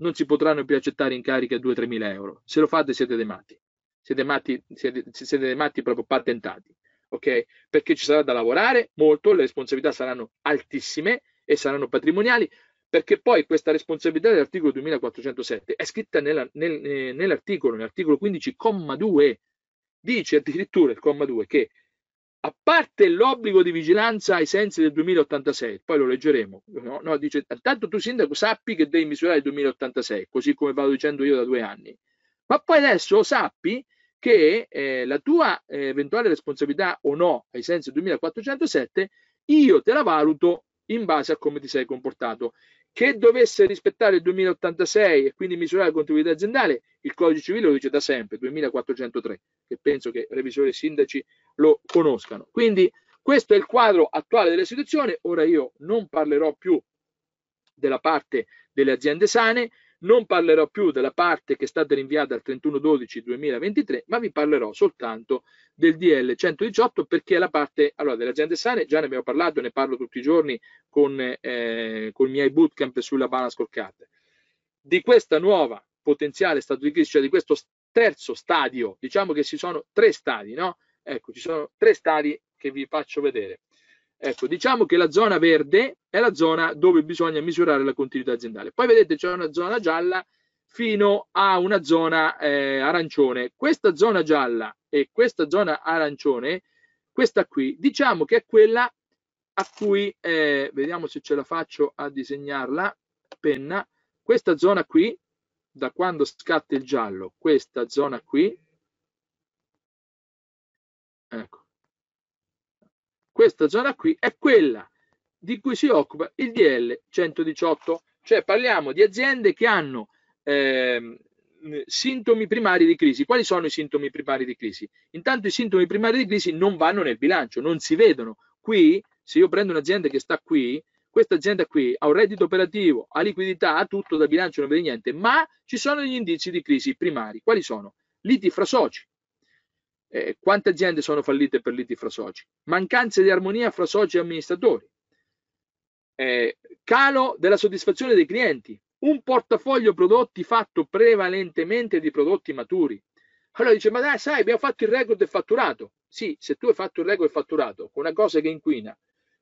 non si potranno più accettare incarichi a 2-3 mila euro. Se lo fate siete dei matti, siete dei matti proprio patentati, ok? Perché ci sarà da lavorare molto, le responsabilità saranno altissime e saranno patrimoniali, perché poi questa responsabilità dell'articolo 2407 è scritta nell'articolo 15,2, dice addirittura il comma 2 che a parte l'obbligo di vigilanza ai sensi del 2086, poi lo leggeremo, no, dice, intanto tu sindaco sappi che devi misurare il 2086, così come vado dicendo io da 2 anni, ma poi adesso sappi che la tua eventuale responsabilità o no ai sensi del 2407 io te la valuto in base a come ti sei comportato. Che dovesse rispettare il 2086 e quindi misurare la contabilità aziendale, il codice civile lo dice da sempre, 2403, che penso che revisori e sindaci lo conoscano. Quindi questo è il quadro attuale della situazione. Ora io non parlerò più della parte delle aziende sane, non parlerò più della parte che è stata rinviata al 31/12/2023, ma vi parlerò soltanto del DL 118, perché la parte delle aziende sane già ne abbiamo parlato, ne parlo tutti i giorni con i miei bootcamp sulla Balanced Scorecard. Di questa nuova potenziale stato di crisi, cioè di questo terzo stadio, diciamo che ci sono 3 stadi, no? Ecco, ci sono 3 stadi che vi faccio vedere. Ecco, diciamo che la zona verde è la zona dove bisogna misurare la continuità aziendale. Poi vedete c'è una zona gialla fino a una zona arancione. Questa zona gialla e questa zona arancione, questa qui, diciamo che è quella a cui, vediamo se ce la faccio a disegnarla, penna, questa zona qui, da quando scatta il giallo, questa zona qui, ecco. Questa zona qui è quella di cui si occupa il DL 118, cioè parliamo di aziende che hanno sintomi primari di crisi. Quali sono i sintomi primari di crisi? Intanto i sintomi primari di crisi non vanno nel bilancio, non si vedono. Qui, se io prendo un'azienda che sta qui, questa azienda qui ha un reddito operativo, ha liquidità, ha tutto, da bilancio non vede niente, ma ci sono gli indizi di crisi primari. Quali sono? Liti fra soci. Quante aziende sono fallite per liti fra soci? Mancanze di armonia fra soci e amministratori, calo della soddisfazione dei clienti, un portafoglio prodotti fatto prevalentemente di prodotti maturi. Allora dice, ma dai, sai, abbiamo fatto il record del fatturato. Sì, se tu hai fatto il record del fatturato con una cosa che inquina,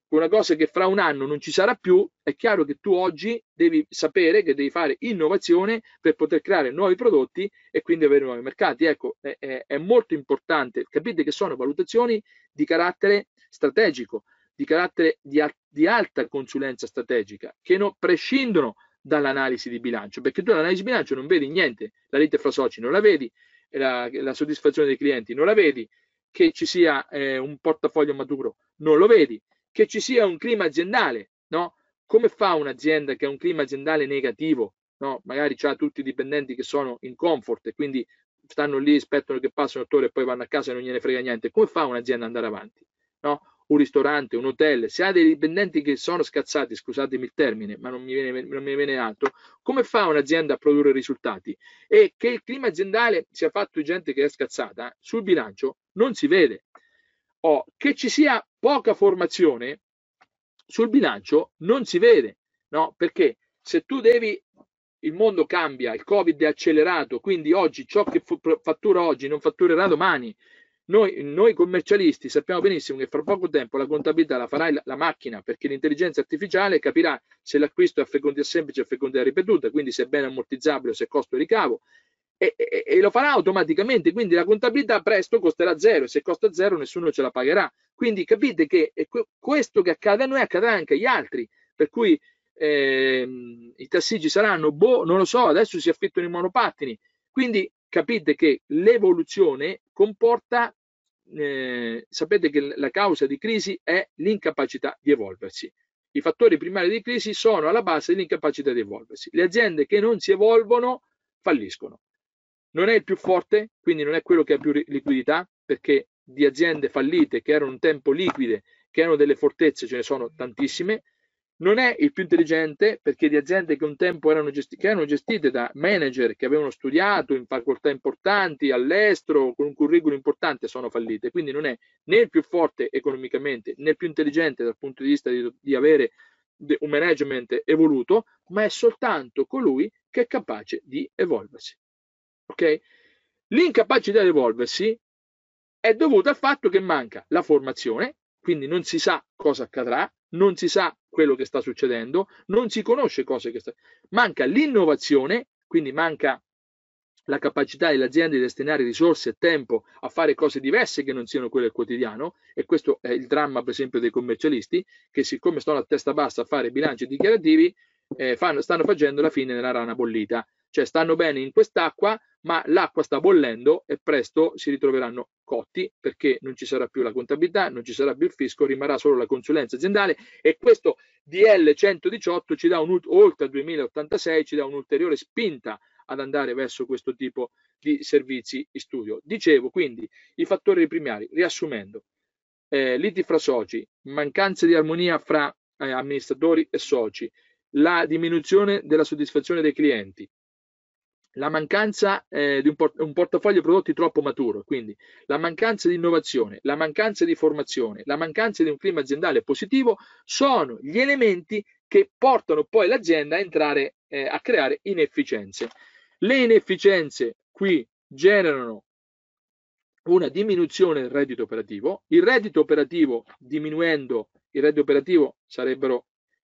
con una cosa che fra un anno non ci sarà più, è chiaro che tu oggi devi sapere che devi fare innovazione per poter creare nuovi prodotti e quindi avere nuovi mercati. Ecco, è molto importante. Capite che sono valutazioni di carattere strategico, di carattere di alta consulenza strategica, che non prescindono dall'analisi di bilancio, perché tu l'analisi di bilancio non vedi niente, la lite fra soci non la vedi, la soddisfazione dei clienti non la vedi, che ci sia un portafoglio maturo non lo vedi, che ci sia un clima aziendale, no? Come fa un'azienda che ha un clima aziendale negativo, no? Magari ha tutti i dipendenti che sono in comfort e quindi stanno lì, aspettano che passano 8 ore e poi vanno a casa e non gliene frega niente. Come fa un'azienda ad andare avanti, no? Un ristorante, un hotel, se ha dei dipendenti che sono scazzati, scusatemi il termine, ma non mi viene altro, come fa un'azienda a produrre risultati? E che il clima aziendale sia fatto di gente che è scazzata, sul bilancio non si vede. O che ci sia poca formazione, sul bilancio non si vede, no? Perché se tu devi, il mondo cambia, il Covid è accelerato, quindi oggi ciò che fattura oggi non fatturerà domani. Noi commercialisti sappiamo benissimo che fra poco tempo la contabilità la farà la macchina, perché l'intelligenza artificiale capirà se l'acquisto è a fecondia semplice o a fecondia ripetuta, quindi se è bene ammortizzabile o se è costo ricavo, e lo farà automaticamente. Quindi la contabilità presto costerà zero, e se costa zero nessuno ce la pagherà. Quindi capite che questo che accade a noi accadrà anche agli altri, per cui i tassisti saranno, boh, non lo so, adesso si affittano i monopattini. Quindi capite che l'evoluzione comporta, sapete che la causa di crisi è l'incapacità di evolversi. I fattori primari di crisi sono alla base dell'incapacità di evolversi. Le aziende che non si evolvono falliscono. Non è il più forte, quindi non è quello che ha più liquidità, perché di aziende fallite che erano un tempo liquide, che erano delle fortezze, ce ne sono tantissime. Non è il più intelligente, perché di aziende che un tempo erano gestite da manager che avevano studiato in facoltà importanti, all'estero, con un curriculum importante, sono fallite. Quindi non è né il più forte economicamente, né il più intelligente dal punto di vista di avere un management evoluto, ma è soltanto colui che è capace di evolversi. Okay? L'incapacità di evolversi è dovuta al fatto che manca la formazione, quindi non si sa cosa accadrà, non si sa quello che sta succedendo, non si conosce cose che sta... Manca l'innovazione, quindi manca la capacità delle aziende di destinare risorse e tempo a fare cose diverse che non siano quelle del quotidiano, e questo è il dramma per esempio dei commercialisti, che siccome stanno a testa bassa a fare bilanci dichiarativi, stanno facendo la fine della rana bollita, cioè stanno bene in quest'acqua, ma l'acqua sta bollendo e presto si ritroveranno cotti, perché non ci sarà più la contabilità, non ci sarà più il fisco, rimarrà solo la consulenza aziendale. E questo DL 118 ci dà oltre al 2086 ci dà un'ulteriore spinta ad andare verso questo tipo di servizi in studio. Dicevo quindi i fattori primari, riassumendo: liti fra soci, mancanza di armonia fra amministratori e soci, la diminuzione della soddisfazione dei clienti, la mancanza di un portafoglio di prodotti troppo maturo, quindi la mancanza di innovazione, la mancanza di formazione, la mancanza di un clima aziendale positivo, sono gli elementi che portano poi l'azienda a entrare a creare inefficienze. Le inefficienze qui generano una diminuzione del reddito operativo. Il reddito operativo, diminuendo il reddito operativo, sarebbero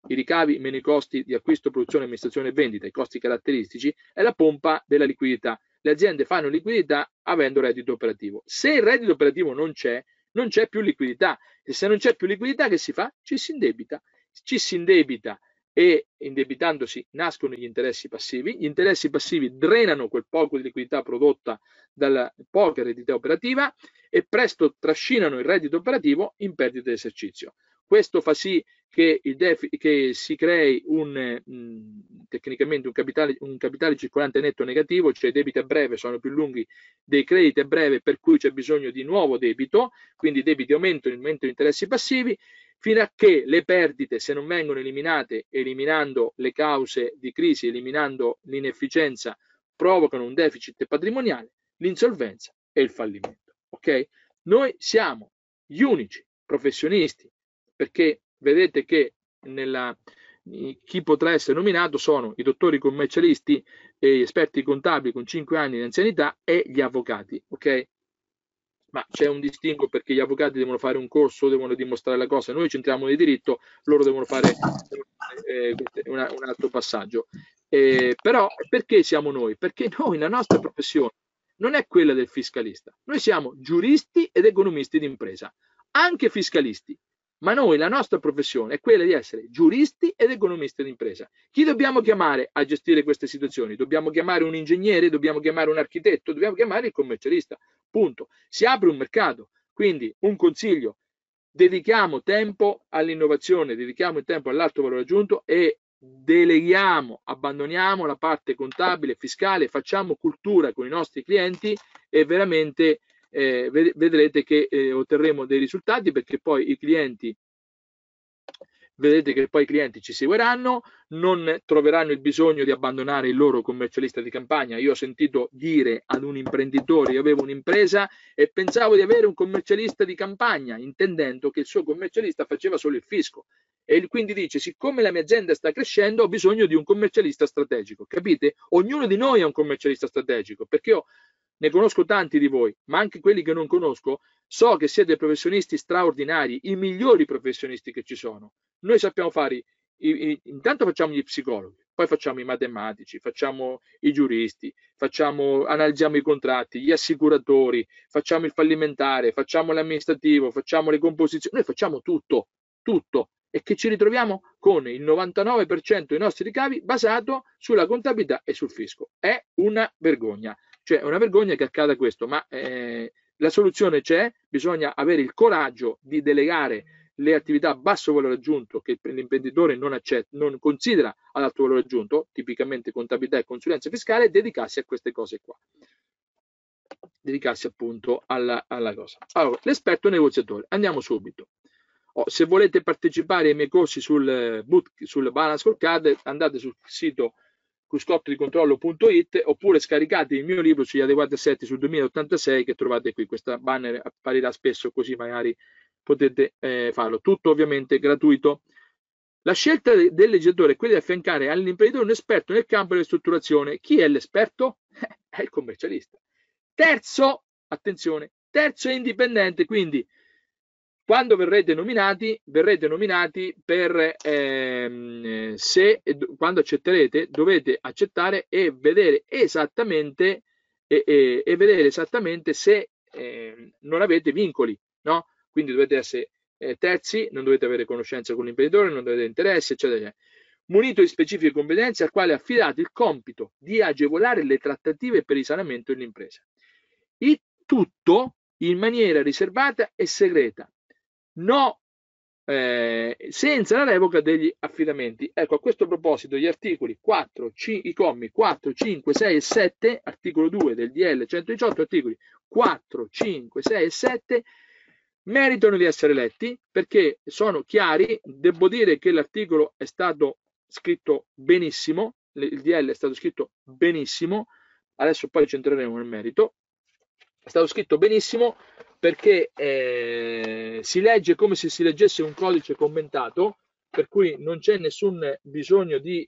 i ricavi meno i costi di acquisto, produzione, amministrazione e vendita, i costi caratteristici, è la pompa della liquidità. Le aziende fanno liquidità avendo reddito operativo. Se il reddito operativo non c'è, non c'è più liquidità, e se non c'è più liquidità che si fa? Ci si indebita. Ci si indebita e indebitandosi nascono gli interessi passivi. Gli interessi passivi drenano quel poco di liquidità prodotta dalla poca eredità operativa e presto trascinano il reddito operativo in perdita di esercizio. Questo fa sì che si crei tecnicamente un capitale circolante netto negativo, cioè i debiti a breve sono più lunghi dei crediti a breve, per cui c'è bisogno di nuovo debito, quindi i debiti aumentano, aumentano gli interessi passivi, fino a che le perdite, se non vengono eliminate, eliminando le cause di crisi, eliminando l'inefficienza, provocano un deficit patrimoniale, l'insolvenza e il fallimento. Okay? Noi siamo gli unici professionisti, perché vedete che chi potrà essere nominato sono i dottori commercialisti, gli esperti contabili con 5 anni di anzianità e gli avvocati, ok? Ma c'è un distinguo, perché gli avvocati devono fare un corso, devono dimostrare la cosa, noi ci entriamo di diritto, loro devono fare un altro passaggio. Però perché siamo noi? Perché noi, la nostra professione non è quella del fiscalista, noi siamo giuristi ed economisti d'impresa, anche fiscalisti. Ma noi, la nostra professione è quella di essere giuristi ed economisti d'impresa. Chi dobbiamo chiamare a gestire queste situazioni? Dobbiamo chiamare un ingegnere, dobbiamo chiamare un architetto, dobbiamo chiamare il commercialista, punto. Si apre un mercato, quindi un consiglio: dedichiamo tempo all'innovazione, dedichiamo il tempo all'alto valore aggiunto e deleghiamo, abbandoniamo la parte contabile e fiscale, facciamo cultura con i nostri clienti e veramente vedrete che otterremo dei risultati, perché poi i clienti, vedete che poi i clienti ci seguiranno, non troveranno il bisogno di abbandonare il loro commercialista di campagna. Io ho sentito dire ad un imprenditore: io avevo un'impresa e pensavo di avere un commercialista di campagna, intendendo che il suo commercialista faceva solo il fisco, e quindi dice: siccome la mia azienda sta crescendo ho bisogno di un commercialista strategico. Capite? Ognuno di noi è un commercialista strategico, perché io ne conosco tanti di voi, ma anche quelli che non conosco, so che siete professionisti straordinari, i migliori professionisti che ci sono. Noi sappiamo fare, intanto facciamo gli psicologi, poi facciamo i matematici, facciamo i giuristi, analizziamo i contratti, gli assicuratori, facciamo il fallimentare, facciamo l'amministrativo, facciamo le composizioni, noi facciamo tutto, tutto. E che ci ritroviamo con il 99% dei nostri ricavi basato sulla contabilità e sul fisco. È una vergogna. Cioè è una vergogna che accada questo, ma la soluzione c'è, bisogna avere il coraggio di delegare le attività a basso valore aggiunto che l'imprenditore non considera ad alto valore aggiunto, tipicamente contabilità e consulenza fiscale, e dedicarsi a queste cose qua. Dedicarsi appunto alla cosa. Allora, l'esperto negoziatore, andiamo subito. Se volete partecipare ai miei corsi sul Balanced Scorecard, andate sul sito cruscotto-di-controllo.it oppure scaricate il mio libro sugli adeguati assetti sul 2086 che trovate qui. Questa banner apparirà spesso, così magari potete farlo. Tutto ovviamente gratuito. La scelta del legislatore è quella di affiancare all'imprenditore un esperto nel campo della strutturazione. Chi è l'esperto? È il commercialista. Terzo, attenzione, terzo e indipendente, quindi quando verrete nominati per quando accetterete, dovete accettare e vedere esattamente e vedere esattamente se non avete vincoli, no? Quindi dovete essere terzi, non dovete avere conoscenza con l'imprenditore, non dovete interessi, eccetera. Munito di specifiche competenze al quale affidate il compito di agevolare le trattative per il risanamento dell'impresa. Il tutto in maniera riservata e segreta, senza la revoca degli affidamenti. Ecco, a questo proposito gli articoli 4, i commi 4, 5, 6 e 7, articolo 2 del DL 118, articoli 4, 5, 6 e 7 meritano di essere letti perché sono chiari. Devo dire che l'articolo è stato scritto benissimo, il DL è stato scritto benissimo, adesso poi ci entreremo nel merito. È stato scritto benissimo perché si legge come se si leggesse un codice commentato, per cui non c'è nessun bisogno di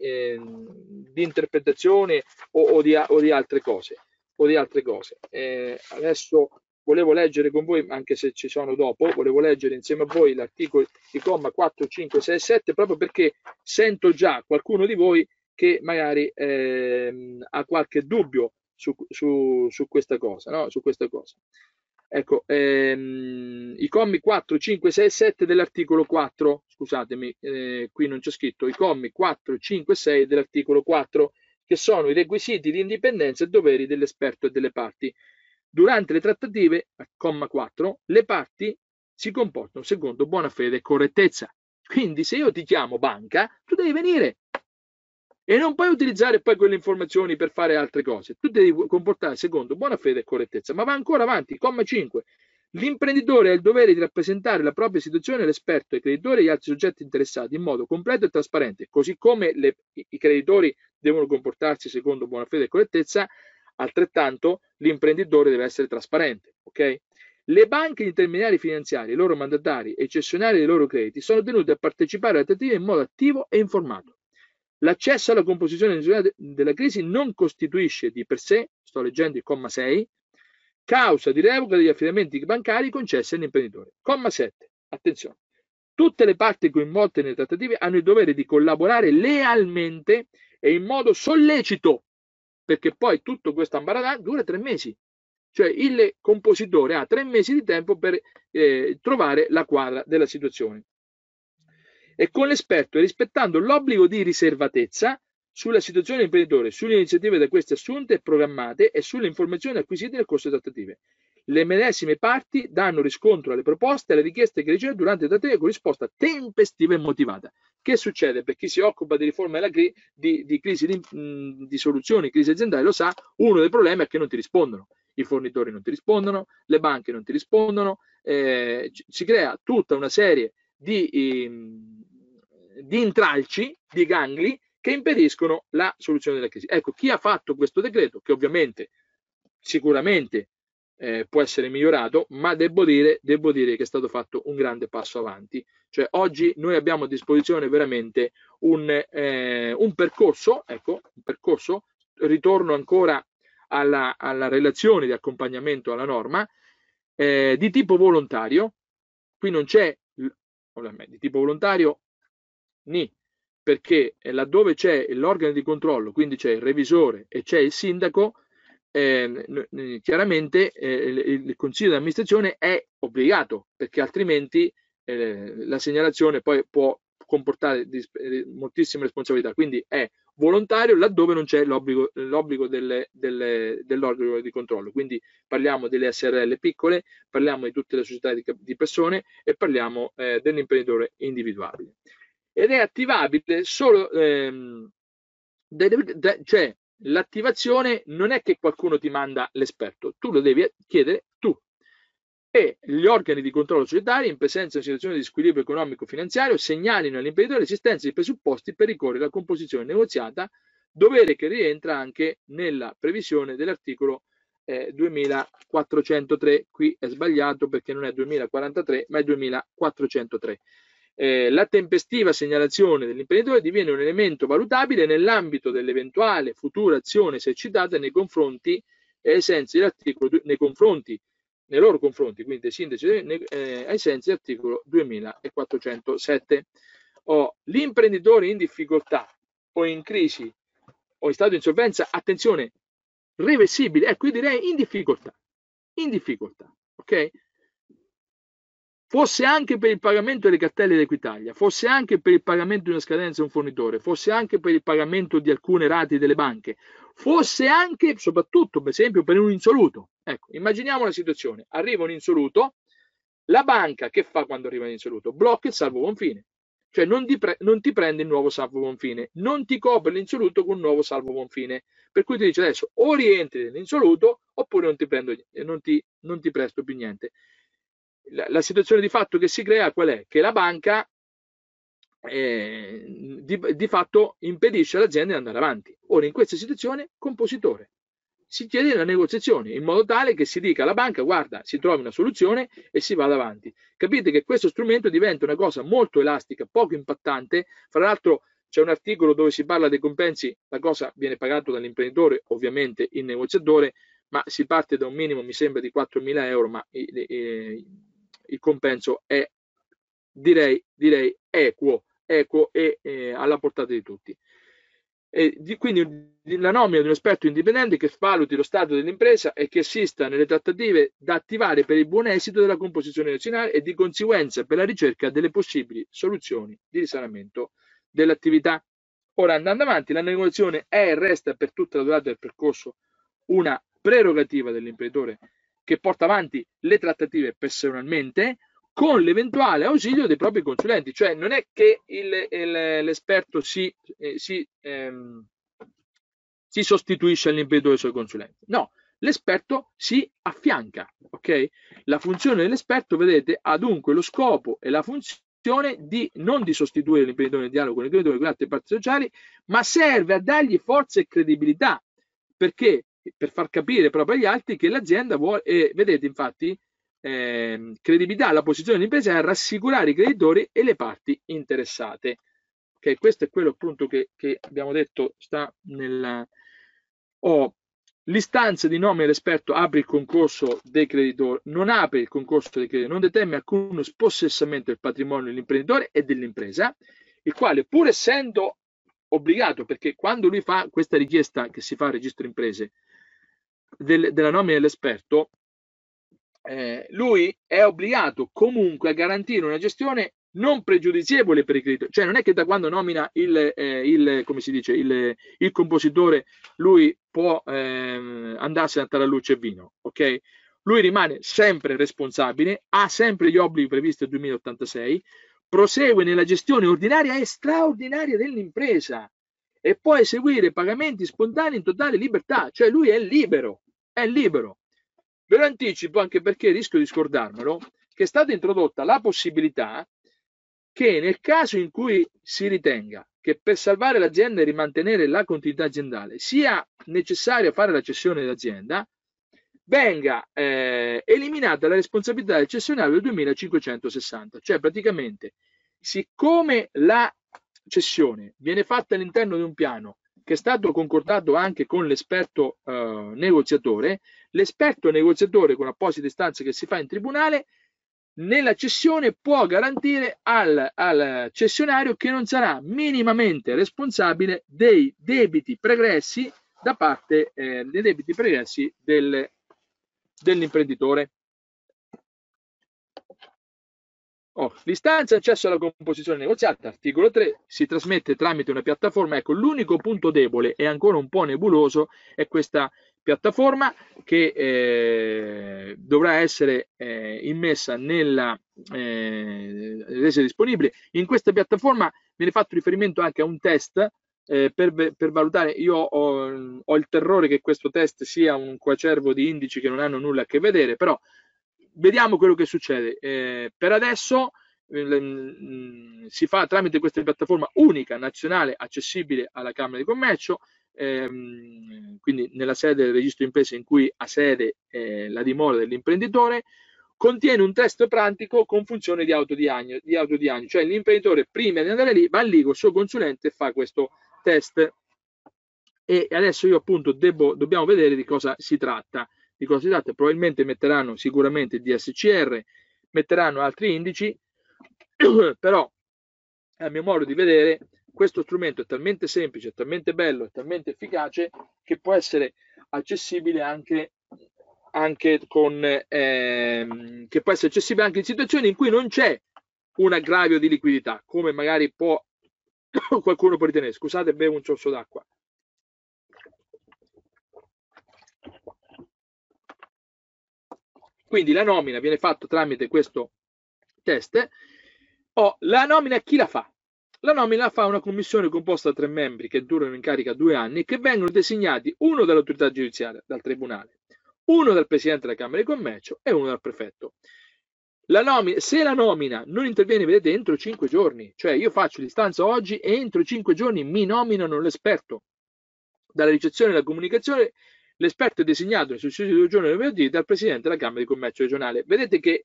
interpretazione o di altre cose. Adesso volevo leggere con voi, anche se ci sono dopo, volevo leggere insieme a voi l'articolo di comma 4, 5, 6, 7, proprio perché sento già qualcuno di voi che magari ha qualche dubbio su questa cosa, no? Su questa cosa. Ecco, i commi 4, 5, 6 e 7 dell'articolo 4, scusatemi, qui non c'è scritto, i commi 4, 5 e 6 dell'articolo 4, che sono i requisiti di indipendenza e doveri dell'esperto e delle parti. Durante le trattative, al comma 4, le parti si comportano secondo buona fede e correttezza. Quindi se io ti chiamo banca, tu devi venire. E non puoi utilizzare poi quelle informazioni per fare altre cose. Tu devi comportare secondo buona fede e correttezza. Ma va ancora avanti, comma 5. L'imprenditore ha il dovere di rappresentare la propria situazione all'esperto, ai creditori e agli altri soggetti interessati in modo completo e trasparente. Così come i creditori devono comportarsi secondo buona fede e correttezza, altrettanto l'imprenditore deve essere trasparente. Okay? Le banche e gli intermediari finanziari, i loro mandatari e i cessionari dei loro crediti sono tenuti a partecipare alle trattative in modo attivo e informato. L'accesso alla composizione della crisi non costituisce di per sé, sto leggendo il comma 6, causa di revoca degli affidamenti bancari concessi all'imprenditore. Comma 7, attenzione, tutte le parti coinvolte nelle trattative hanno il dovere di collaborare lealmente e in modo sollecito, perché poi tutto questo ambaradà dura 3 mesi. Cioè il compositore ha 3 mesi di tempo per trovare la quadra della situazione. E con l'esperto, rispettando l'obbligo di riservatezza sulla situazione dell'imprenditore, sulle iniziative da queste assunte e programmate e sulle informazioni acquisite nel corso delle trattative. Le medesime parti danno riscontro alle proposte e alle richieste che ricevono durante le trattative con risposta tempestiva e motivata. Che succede? Per chi si occupa di riforma di soluzioni crisi aziendali lo sa, uno dei problemi è che non ti rispondono. I fornitori non ti rispondono, le banche non ti rispondono, si crea tutta una serie di intralci, di gangli che impediscono la soluzione della crisi. Ecco, chi ha fatto questo decreto, che ovviamente sicuramente può essere migliorato, ma devo dire che è stato fatto un grande passo avanti. Cioè oggi noi abbiamo a disposizione veramente un percorso, ecco, un percorso, ritorno ancora alla relazione di accompagnamento alla norma, di tipo volontario. Qui non c'è di tipo volontario, ni, perché laddove c'è l'organo di controllo, quindi c'è il revisore e c'è il sindaco, chiaramente il consiglio di amministrazione è obbligato, perché altrimenti la segnalazione poi può comportare moltissime responsabilità. Quindi è volontario laddove non c'è l'obbligo dell'organo di controllo. Quindi parliamo delle SRL piccole, parliamo di tutte le società di persone e parliamo dell'imprenditore individuabile. Ed è attivabile solo, cioè l'attivazione non è che qualcuno ti manda l'esperto, tu lo devi chiedere tu. E gli organi di controllo societario, in presenza di una situazione di squilibrio economico-finanziario, segnalino all'imprenditore l'esistenza di presupposti per ricorrere alla composizione negoziata, dovere che rientra anche nella previsione dell'articolo 2403. Qui è sbagliato perché non è 2043, ma è 2403. La tempestiva segnalazione dell'imprenditore diviene un elemento valutabile nell'ambito dell'eventuale futura azione esercitata nei confronti ai sensi dell'articolo nei loro confronti, quindi dei sindaci ai sensi dell'articolo 2407. L'imprenditore in difficoltà o in crisi o in stato di insolvenza, attenzione, reversibili, ecco, io direi in difficoltà, ok? Fosse anche per il pagamento delle cartelle d'Equitalia, fosse anche per il pagamento di una scadenza a un fornitore, fosse anche per il pagamento di alcune rate delle banche, fosse anche, soprattutto, per esempio, per un insoluto. Ecco, immaginiamo la situazione, arriva un insoluto, la banca che fa quando arriva l'insoluto? Blocca il salvo confine, cioè non ti prende il nuovo salvo confine, non ti copre l'insoluto con un nuovo salvo confine, per cui ti dice adesso o rientri nell'insoluto oppure non ti presto più niente. La situazione di fatto che si crea qual è? Che la banca di fatto impedisce all'azienda di andare avanti. Ora in questa situazione, compositore, si chiede la negoziazione in modo tale che si dica alla banca guarda, si trovi una soluzione e si va avanti. Capite che questo strumento diventa una cosa molto elastica, poco impattante, fra l'altro c'è un articolo dove si parla dei compensi, la cosa viene pagata dall'imprenditore, ovviamente il negoziatore, ma si parte da un minimo, mi sembra, di 4.000 euro, ma il compenso è, direi equo e alla portata di tutti. Quindi la nomina di un esperto indipendente che valuti lo stato dell'impresa e che assista nelle trattative da attivare per il buon esito della composizione nazionale e di conseguenza per la ricerca delle possibili soluzioni di risanamento dell'attività. Ora, andando avanti, la negoziazione è e resta per tutta la durata del percorso una prerogativa dell'imprenditore che porta avanti le trattative personalmente con l'eventuale ausilio dei propri consulenti, cioè non è che l'esperto si sostituisce all'imprenditore e ai suoi consulenti, no, l'esperto si affianca, ok? La funzione dell'esperto, vedete, ha dunque lo scopo e la funzione di non di sostituire l'imprenditore nel dialogo con l'imprenditore con altre parti sociali, ma serve a dargli forza e credibilità, perché per far capire proprio agli altri che l'azienda vuole, e vedete infatti credibilità alla posizione dell'impresa è a rassicurare i creditori e le parti interessate. Ok, questo è quello appunto che abbiamo detto sta nella l'istanza di nome dell'esperto apre il concorso dei creditori, non apre il concorso dei creditori, non determina alcuno spossessamento del patrimonio dell'imprenditore e dell'impresa, il quale pur essendo obbligato, perché quando lui fa questa richiesta che si fa al registro imprese della nomina dell'esperto, lui è obbligato comunque a garantire una gestione non pregiudizievole per il creditore, cioè non è che da quando nomina il compositore lui può andarsene a tarallucce e vino, ok? Lui rimane sempre responsabile, ha sempre gli obblighi previsti al 2086, prosegue nella gestione ordinaria e straordinaria dell'impresa e può eseguire pagamenti spontanei in totale libertà, cioè lui è libero, è libero. Ve lo anticipo anche perché rischio di scordarmelo, che è stata introdotta la possibilità che nel caso in cui si ritenga che per salvare l'azienda e rimantenere la continuità aziendale sia necessario fare la cessione dell'azienda, venga eliminata la responsabilità del cessionario del 2560, cioè praticamente siccome la cessione viene fatta all'interno di un piano che è stato concordato anche con l'esperto negoziatore, l'esperto negoziatore con apposite istanze che si fa in tribunale, nella cessione può garantire al cessionario che non sarà minimamente responsabile dei debiti pregressi da parte dei debiti pregressi dell'imprenditore. L'istanza accesso alla composizione negoziata, articolo 3, si trasmette tramite una piattaforma. Ecco, l'unico punto debole e ancora un po' nebuloso è questa piattaforma che dovrà essere immessa nella resa disponibile. In questa piattaforma viene fatto riferimento anche a un test per valutare. Io ho il terrore che questo test sia un coacervo di indici che non hanno nulla a che vedere, però vediamo quello che succede. Per adesso si fa tramite questa piattaforma unica, nazionale, accessibile alla Camera di Commercio, quindi nella sede del registro imprese in cui ha sede la dimora dell'imprenditore, contiene un test pratico con funzione di autodiagnosi, cioè l'imprenditore prima di andare lì va lì col suo consulente e fa questo test. E adesso io appunto dobbiamo vedere di cosa si tratta. Di cosa si tratta? Probabilmente metteranno sicuramente il DSCR, metteranno altri indici, però a mio modo di vedere questo strumento è talmente semplice, è talmente bello, è talmente efficace che può essere accessibile anche con che può essere accessibile anche in situazioni in cui non c'è un aggravio di liquidità, come magari può qualcuno può ritenere. Scusate, bevo un sorso d'acqua. Quindi la nomina viene fatta tramite questo test. La nomina chi la fa? La nomina fa una commissione composta da 3 membri che durano in carica 2 anni, che vengono designati uno dall'autorità giudiziaria, dal tribunale, uno dal presidente della Camera di Commercio e uno dal prefetto. Se la nomina non interviene, vedete, entro 5 giorni, cioè io faccio l'istanza oggi e entro 5 giorni mi nominano l'esperto. Dalla ricezione della comunicazione, l'esperto è designato nei successivi 2 giorni del venerdì dal presidente della Camera di Commercio regionale. Vedete che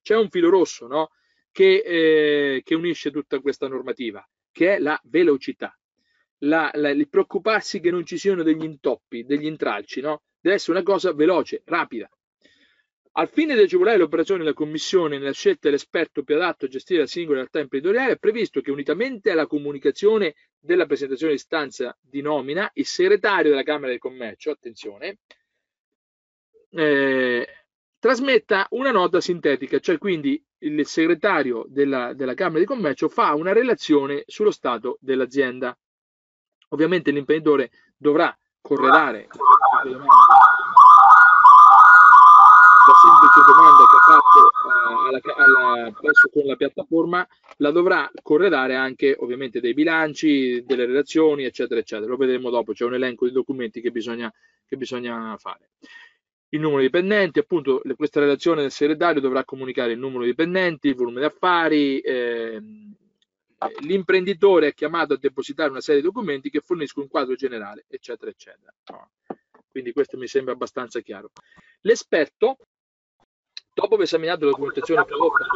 c'è un filo rosso, no? Che unisce tutta questa normativa, che è la velocità, il preoccuparsi che non ci siano degli intoppi, degli intralci, no? Deve essere una cosa veloce, rapida. Al fine di agevolare l'operazione della Commissione nella scelta dell'esperto più adatto a gestire la singola realtà imprenditoriale, è previsto che, unitamente alla comunicazione della presentazione di istanza di nomina, il segretario della Camera di Commercio, attenzione, trasmetta una nota sintetica, cioè quindi il segretario della Camera di Commercio fa una relazione sullo stato dell'azienda. Ovviamente l'imprenditore dovrà corredare la semplice domanda che ha fatto presso con la piattaforma, la dovrà corredare anche ovviamente dei bilanci, delle relazioni, eccetera, eccetera. Lo vedremo dopo, c'è un elenco di documenti che bisogna fare. Il numero di dipendenti, appunto, questa relazione del segretario dovrà comunicare il numero di dipendenti, il volume di affari. L'imprenditore è chiamato a depositare una serie di documenti che forniscono un quadro generale, eccetera, eccetera. Quindi questo mi sembra abbastanza chiaro. L'esperto, dopo aver esaminato la documentazione prodotta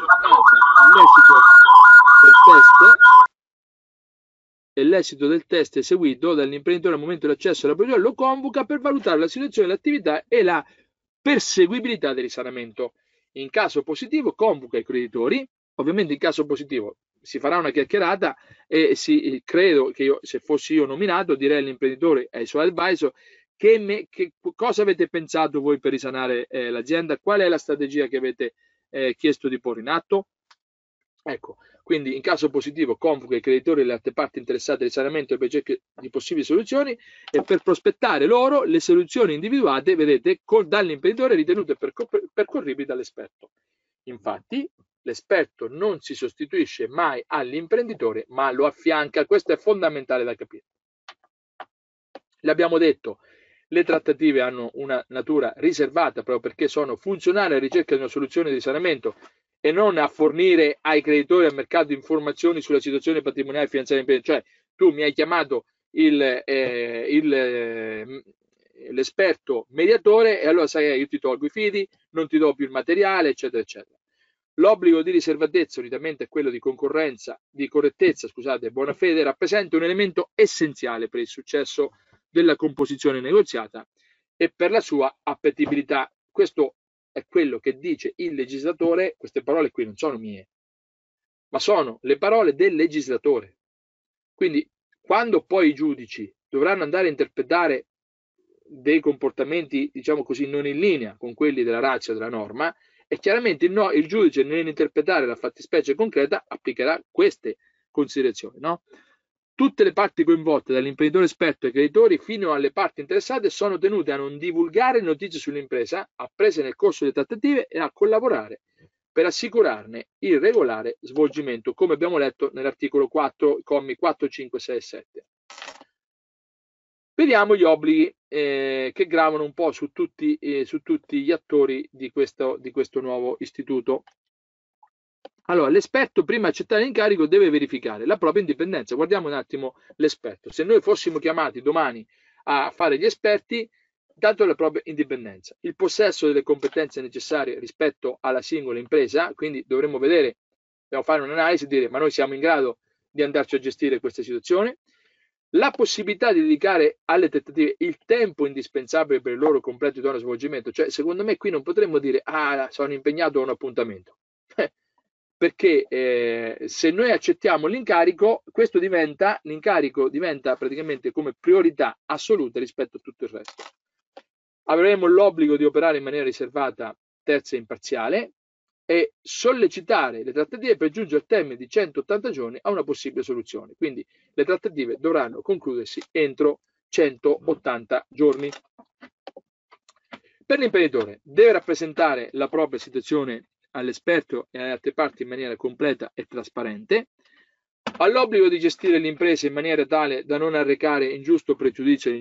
e l'esito del test eseguito dall'imprenditore al momento dell'accesso alla procedura, lo convoca per valutare la situazione dell'attività e la perseguibilità del risanamento. In caso positivo convoca i creditori. Ovviamente in caso positivo si farà una chiacchierata e credo che io, se fossi io nominato, direi all'imprenditore e ai suoi advisor: che cosa avete pensato voi per risanare l'azienda? Qual è la strategia che avete chiesto di porre in atto? Ecco, quindi in caso positivo convoca i creditori e le altre parti interessate al risanamento e per cercare di possibili soluzioni e per prospettare loro le soluzioni individuate, vedete, dall'imprenditore ritenute percorribili dall'esperto. Infatti, l'esperto non si sostituisce mai all'imprenditore, ma lo affianca. Questo è fondamentale da capire. L'abbiamo detto, le trattative hanno una natura riservata proprio perché sono funzionali alla ricerca di una soluzione di risanamento e non a fornire ai creditori e al mercato informazioni sulla situazione patrimoniale e finanziaria dell'impresa. Cioè, tu mi hai chiamato l'esperto mediatore e allora sai, io ti tolgo i fidi, non ti do più il materiale, eccetera, eccetera. L'obbligo di riservatezza, unitamente a quello di correttezza, e buona fede, rappresenta un elemento essenziale per il successo della composizione negoziata e per la sua appetibilità. Questo è quello che dice il legislatore. Queste parole qui non sono mie, ma sono le parole del legislatore. Quindi, quando poi i giudici dovranno andare a interpretare dei comportamenti, diciamo così, non in linea con quelli della ratio della norma, e chiaramente il giudice nell'interpretare la fattispecie concreta applicherà queste considerazioni, no? Tutte le parti coinvolte, dall'imprenditore esperto ai creditori fino alle parti interessate, sono tenute a non divulgare notizie sull'impresa apprese nel corso delle trattative e a collaborare per assicurarne il regolare svolgimento, come abbiamo letto nell'articolo 4, commi 4, 5, 6 e 7. Vediamo gli obblighi che gravano un po' su tutti gli attori di questo nuovo istituto. Allora, l'esperto, prima di accettare l'incarico, deve verificare la propria indipendenza. Guardiamo un attimo l'esperto. Se noi fossimo chiamati domani a fare gli esperti, dato la propria indipendenza, il possesso delle competenze necessarie rispetto alla singola impresa, quindi dovremmo vedere, dobbiamo fare un'analisi e dire: ma noi siamo in grado di andarci a gestire questa situazione? La possibilità di dedicare alle trattative il tempo indispensabile per il loro completo idoneo svolgimento. Cioè, secondo me qui non potremmo dire: ah, sono impegnato a un appuntamento, perché se noi accettiamo l'incarico, questo diventa praticamente come priorità assoluta rispetto a tutto il resto. avremo l'obbligo di operare in maniera riservata, terza e imparziale e sollecitare le trattative per giungere al termine di 180 giorni a una possibile soluzione. Quindi le trattative dovranno concludersi entro 180 giorni. Per l'imprenditore deve rappresentare la propria situazione all'esperto e alle altre parti in maniera completa e trasparente, ha l'obbligo di gestire l'impresa in maniera tale da non arrecare ingiusto pregiudizio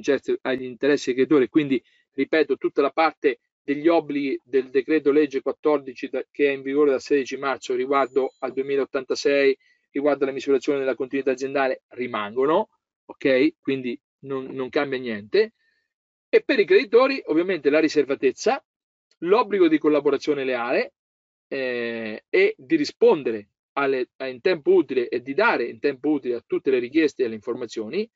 agli interessi del creditore, quindi ripeto tutta la parte degli obblighi del decreto legge 14 che è in vigore dal 16 marzo riguardo al 2086, riguardo alla misurazione della continuità aziendale, rimangono, ok? Quindi non cambia niente. E per i creditori ovviamente la riservatezza, l'obbligo di collaborazione leale e di rispondere in tempo utile e di dare in tempo utile a tutte le richieste e alle informazioni.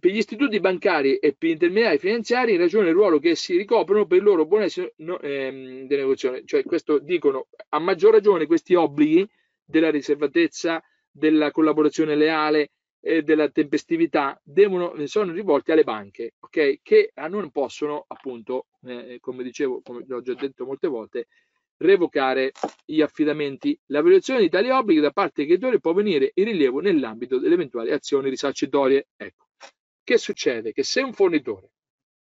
Per gli istituti bancari e per gli intermediari finanziari, in ragione del ruolo che si ricoprono per il loro buon essere di negoziazione, cioè questo dicono a maggior ragione questi obblighi della riservatezza, della collaborazione leale e della tempestività sono rivolti alle banche, ok? Che non possono, appunto, come dicevo, come l'ho già detto molte volte, revocare gli affidamenti. La violazione di tali obblighi da parte dei creditori può venire in rilievo nell'ambito delle eventuali azioni risarcitorie. Ecco. Che succede? Che se un fornitore,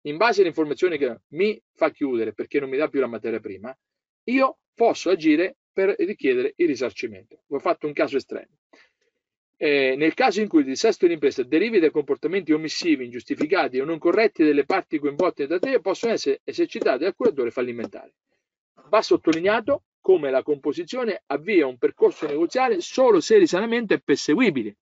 in base alle informazioni che mi fa chiudere perché non mi dà più la materia prima, io posso agire per richiedere il risarcimento. Ho fatto un caso estremo. Nel caso in cui il dissesto dell'impresa derivi da comportamenti omissivi, ingiustificati o non corretti delle parti coinvolte da te, possono essere esercitate dal curatore fallimentare. Va sottolineato come la composizione avvia un percorso negoziale solo se il risanamento è perseguibile.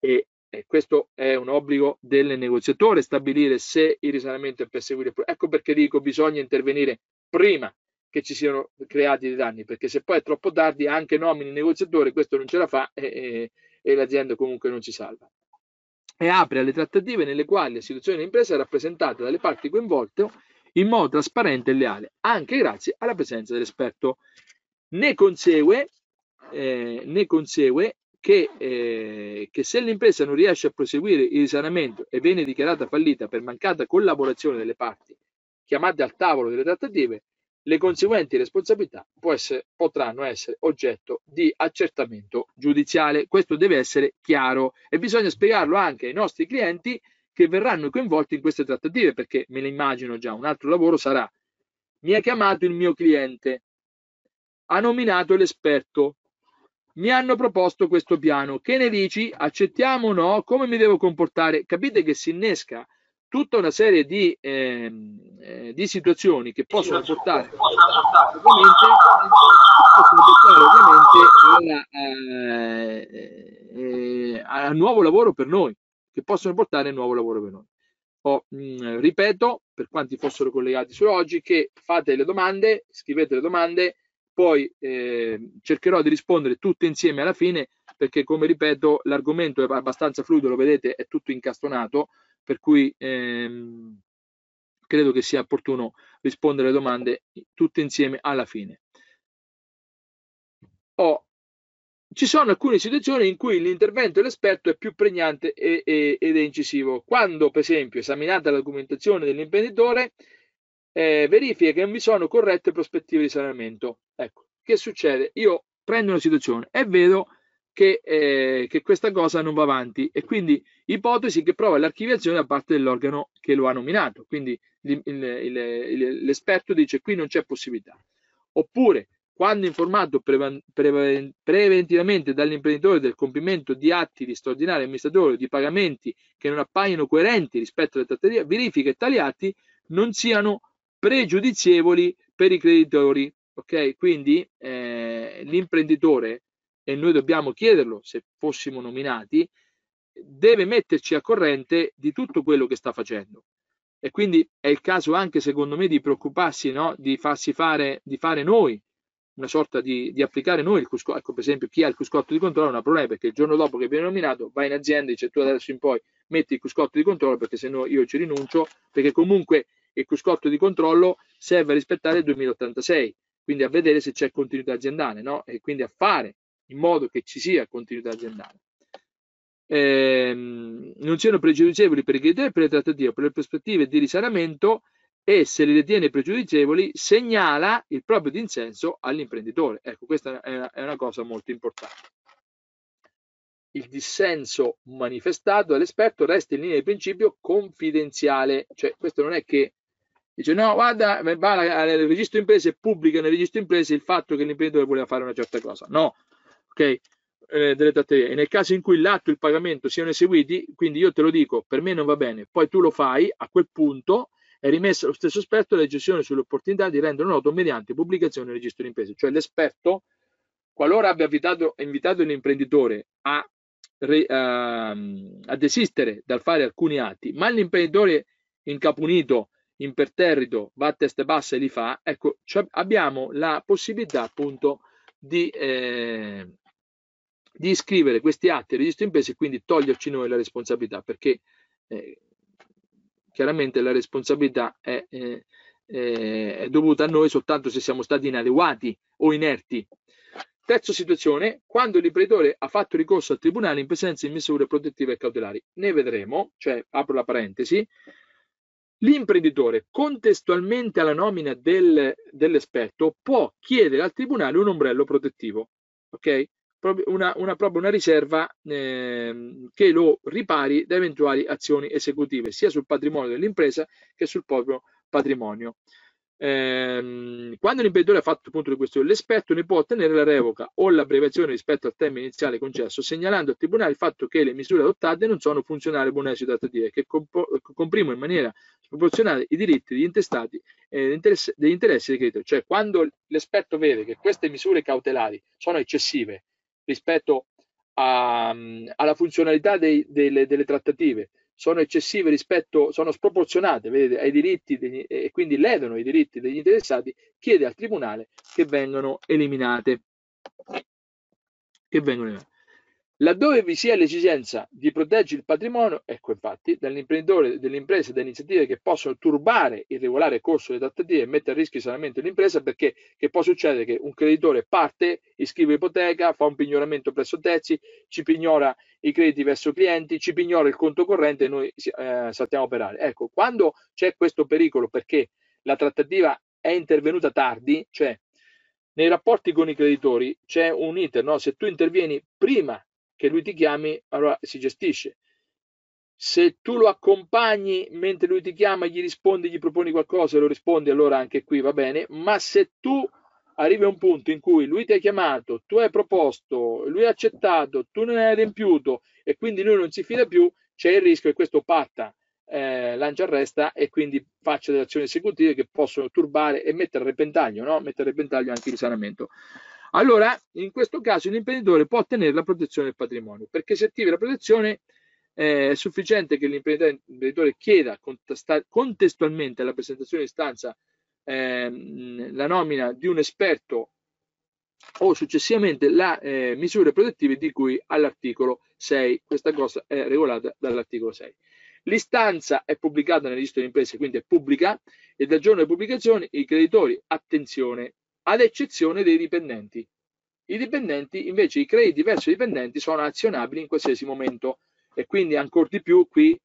E questo è un obbligo del negoziatore, stabilire se il risanamento è perseguibile. Ecco perché dico bisogna intervenire prima che ci siano creati dei danni, perché se poi è troppo tardi anche nomini il negoziatore, questo non ce la fa e l'azienda comunque non ci salva. E apre alle trattative nelle quali la situazione dell'impresa è rappresentata dalle parti coinvolte in modo trasparente e leale, anche grazie alla presenza dell'esperto. Ne consegue che se l'impresa non riesce a proseguire il risanamento e viene dichiarata fallita per mancata collaborazione delle parti chiamate al tavolo delle trattative, le conseguenti responsabilità potranno essere oggetto di accertamento giudiziale. Questo deve essere chiaro e bisogna spiegarlo anche ai nostri clienti che verranno coinvolti in queste trattative, perché me le immagino già, un altro lavoro sarà: mi ha chiamato il mio cliente, ha nominato l'esperto, mi hanno proposto questo piano, che ne dici? Accettiamo o no? Come mi devo comportare? Capite che si innesca tutta una serie di situazioni che possono portare ovviamente a nuovo lavoro per noi, che possono portare a nuovo lavoro per noi. Ripeto, per quanti fossero collegati solo oggi, che fate le domande, scrivete le domande, poi cercherò di rispondere tutte insieme alla fine, perché come ripeto l'argomento è abbastanza fluido, lo vedete, è tutto incastonato, per cui credo che sia opportuno rispondere alle domande tutte insieme alla fine. Ci sono alcune situazioni in cui l'intervento dell'esperto è più pregnante ed è incisivo. Quando, per esempio, esaminata la documentazione dell'imprenditore, verifica che non vi sono corrette prospettive di risanamento. Ecco, che succede? Io prendo una situazione e vedo che questa cosa non va avanti e quindi ipotesi che prova l'archiviazione da parte dell'organo che lo ha nominato. Quindi l'esperto dice qui non c'è possibilità. Oppure, quando informato preventivamente dall'imprenditore del compimento di atti di straordinario amministratore o di pagamenti che non appaiono coerenti rispetto alle trattative, verifica che tali atti non siano pregiudizievoli per i creditori. Ok? Quindi l'imprenditore, e noi dobbiamo chiederlo se fossimo nominati, deve metterci a corrente di tutto quello che sta facendo. E quindi è il caso anche, secondo me, di preoccuparsi, no? Di farsi fare, di fare noi una sorta di applicare noi il cruscotto. Ecco, per esempio, chi ha il cruscotto di controllo non ha problemi, perché il giorno dopo che viene nominato va in azienda e dice tu adesso in poi metti il cruscotto di controllo, perché se no io ci rinuncio, perché comunque il cruscotto di controllo serve a rispettare il 2086, quindi a vedere se c'è continuità aziendale, no? E quindi a fare in modo che ci sia continuità aziendale. non siano pregiudicevoli per i criteri per le trattative, per le prospettive di risanamento, e se li ritiene pregiudicevoli segnala il proprio dissenso all'imprenditore. Ecco, questa è una cosa molto importante. Il dissenso manifestato dall'esperto resta in linea di principio confidenziale, cioè questo non è che dice no, guarda, va nel registro imprese e pubblica nel registro imprese il fatto che l'imprenditore voleva fare una certa cosa, no, ok? Delle trattative, e nel caso in cui l'atto e il pagamento siano eseguiti, quindi io te lo dico, per me non va bene, poi tu lo fai, a quel punto è rimessa allo stesso esperto la decisione sull'opportunità di rendere noto mediante pubblicazione del registro di imprese. Cioè l'esperto, qualora abbia invitato l'imprenditore a desistere dal fare alcuni atti, ma l'imprenditore incapunito, imperterrito, va a testa bassa e li fa, ecco, cioè abbiamo la possibilità appunto di iscrivere questi atti al registro imprese e quindi toglierci noi la responsabilità, perché chiaramente la responsabilità è dovuta a noi soltanto se siamo stati inadeguati o inerti. Terza situazione, quando l'imprenditore ha fatto ricorso al tribunale in presenza di misure protettive e cautelari. Ne vedremo, cioè apro la parentesi, l'imprenditore contestualmente alla nomina dell'esperto può chiedere al tribunale un ombrello protettivo, ok? Proprio una riserva che lo ripari da eventuali azioni esecutive sia sul patrimonio dell'impresa che sul proprio patrimonio. Quando l'imprenditore ha fatto punto di questione l'esperto, ne può ottenere la revoca o l'abbreviazione rispetto al termine iniziale concesso, segnalando al tribunale il fatto che le misure adottate non sono funzionali a buon esito trattative, che comprimono in maniera sproporzionale i diritti degli intestati e degli interessi dei creditori. Cioè quando l'esperto vede che queste misure cautelari sono eccessive rispetto alla funzionalità delle trattative, sono eccessive sono sproporzionate, vedete, ai diritti e quindi ledono i diritti degli interessati, chiede al tribunale che vengano eliminate. Laddove vi sia l'esigenza di proteggere il patrimonio, ecco infatti, dall'imprenditore, dell'impresa e da iniziative che possono turbare il regolare corso delle trattative e mettere a rischio il risanamento dell'impresa, perché che può succedere che un creditore parte, iscrive ipoteca, fa un pignoramento presso terzi, ci pignora i crediti verso clienti, ci pignora il conto corrente e noi saltiamo a operare. Ecco, quando c'è questo pericolo perché la trattativa è intervenuta tardi, cioè nei rapporti con i creditori c'è un iter, no? Se tu intervieni prima che lui ti chiami, allora si gestisce. Se tu lo accompagni mentre lui ti chiama, gli rispondi, gli proponi qualcosa e lo rispondi, allora anche qui va bene. Ma se tu arrivi a un punto in cui lui ti ha chiamato, tu hai proposto, lui ha accettato, tu non hai adempiuto e quindi lui non si fida più, c'è il rischio che questo parta, lancia arresta e quindi faccia delle azioni esecutive che possono turbare e mettere a repentaglio, no? Mettere a repentaglio anche il risanamento. Allora, in questo caso l'imprenditore può ottenere la protezione del patrimonio, perché se attiva la protezione è sufficiente che l'imprenditore chieda contestualmente alla presentazione di istanza la nomina di un esperto o successivamente le misure protettive di cui all'articolo 6. Questa cosa è regolata dall'articolo 6. L'istanza è pubblicata nel registro di imprese, quindi è pubblica, e dal giorno di pubblicazione i creditori, attenzione, ad eccezione dei dipendenti. I dipendenti, invece, i crediti verso i dipendenti sono azionabili in qualsiasi momento e quindi ancor di più qui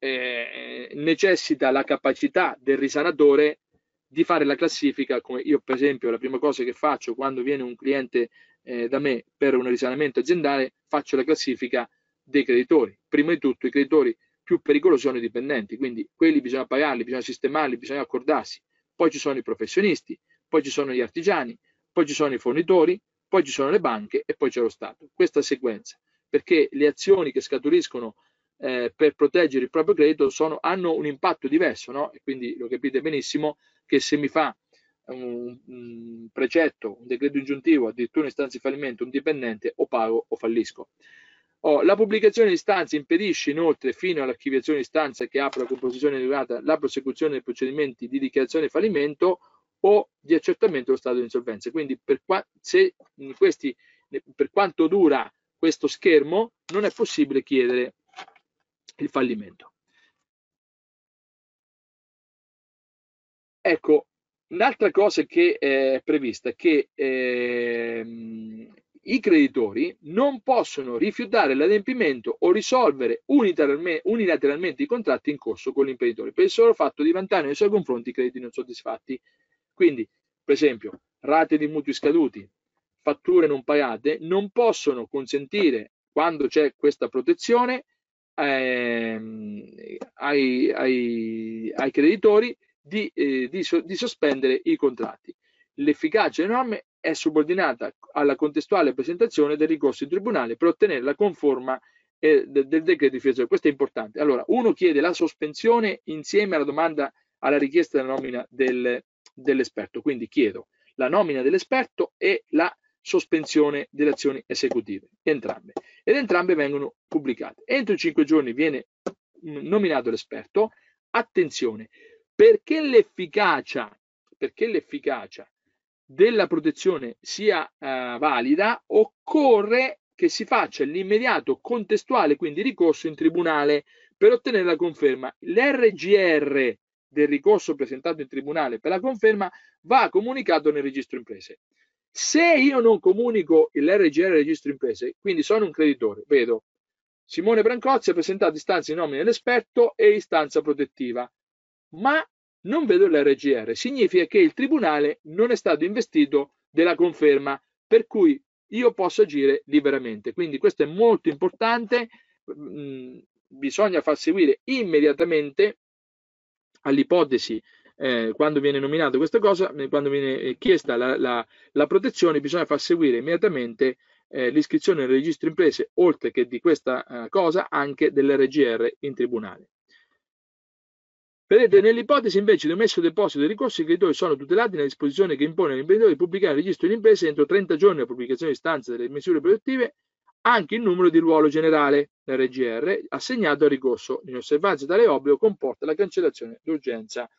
necessita la capacità del risanatore di fare la classifica. Come io, per esempio, la prima cosa che faccio quando viene un cliente da me per un risanamento aziendale, faccio la classifica dei creditori. Prima di tutto i creditori più pericolosi sono i dipendenti, quindi quelli bisogna pagarli, bisogna sistemarli, bisogna accordarsi. Poi ci sono i professionisti, poi ci sono gli artigiani, poi ci sono i fornitori, poi ci sono le banche e poi c'è lo Stato. Questa sequenza, perché le azioni che scaturiscono per proteggere il proprio credito hanno un impatto diverso, no? E quindi lo capite benissimo che se mi fa un precetto, un decreto ingiuntivo, addirittura un'istanza di fallimento, un dipendente, o pago o fallisco. La pubblicazione di istanza impedisce inoltre, fino all'archiviazione di istanza che apre la composizione derivata, la prosecuzione dei procedimenti di dichiarazione di fallimento o di accertamento dello stato di insolvenza. Quindi per quanto dura questo schermo non è possibile chiedere il fallimento. Ecco, un'altra cosa che è prevista è che i creditori non possono rifiutare l'adempimento o risolvere unilateralmente i contratti in corso con l'imprenditore per il solo fatto di vantare nei suoi confronti i crediti non soddisfatti. Quindi, per esempio, rate di mutui scaduti, fatture non pagate, non possono consentire, quando c'è questa protezione, ai creditori di sospendere i contratti. L'efficacia delle norme è subordinata alla contestuale presentazione del ricorso in tribunale per ottenere la conforma del decreto di fine. Questo è importante. Allora, uno chiede la sospensione insieme alla domanda, alla richiesta della nomina dell'esperto. Quindi chiedo la nomina dell'esperto e la sospensione delle azioni esecutive, entrambe. Ed entrambe vengono pubblicate. Entro i 5 giorni viene nominato l'esperto. Attenzione, perché l'efficacia della protezione sia valida, occorre che si faccia l'immediato contestuale, quindi ricorso in tribunale per ottenere la conferma. L'RGR del ricorso presentato in tribunale per la conferma va comunicato nel registro imprese. Se io non comunico l'RGR del registro imprese, quindi sono un creditore, vedo Simone Brancozzi ha presentato istanza di nomina dell'esperto e istanza protettiva, ma non vedo l'RGR, significa che il tribunale non è stato investito della conferma, per cui io posso agire liberamente. Quindi questo è molto importante, bisogna far seguire immediatamente all'ipotesi, quando viene nominata questa cosa, quando viene chiesta la protezione, bisogna far seguire immediatamente l'iscrizione nel registro imprese, oltre che di questa cosa, anche dell'RGR in tribunale. Vedete, nell'ipotesi invece di omesso deposito dei ricorsi, i creditori sono tutelati nella disposizione che impone all'imprenditore di pubblicare il registro delle imprese entro 30 giorni dalla pubblicazione di istanza delle misure protettive anche il numero di ruolo generale RGR assegnato al ricorso. In osservanza tale obbligo comporta la cancellazione d'urgenza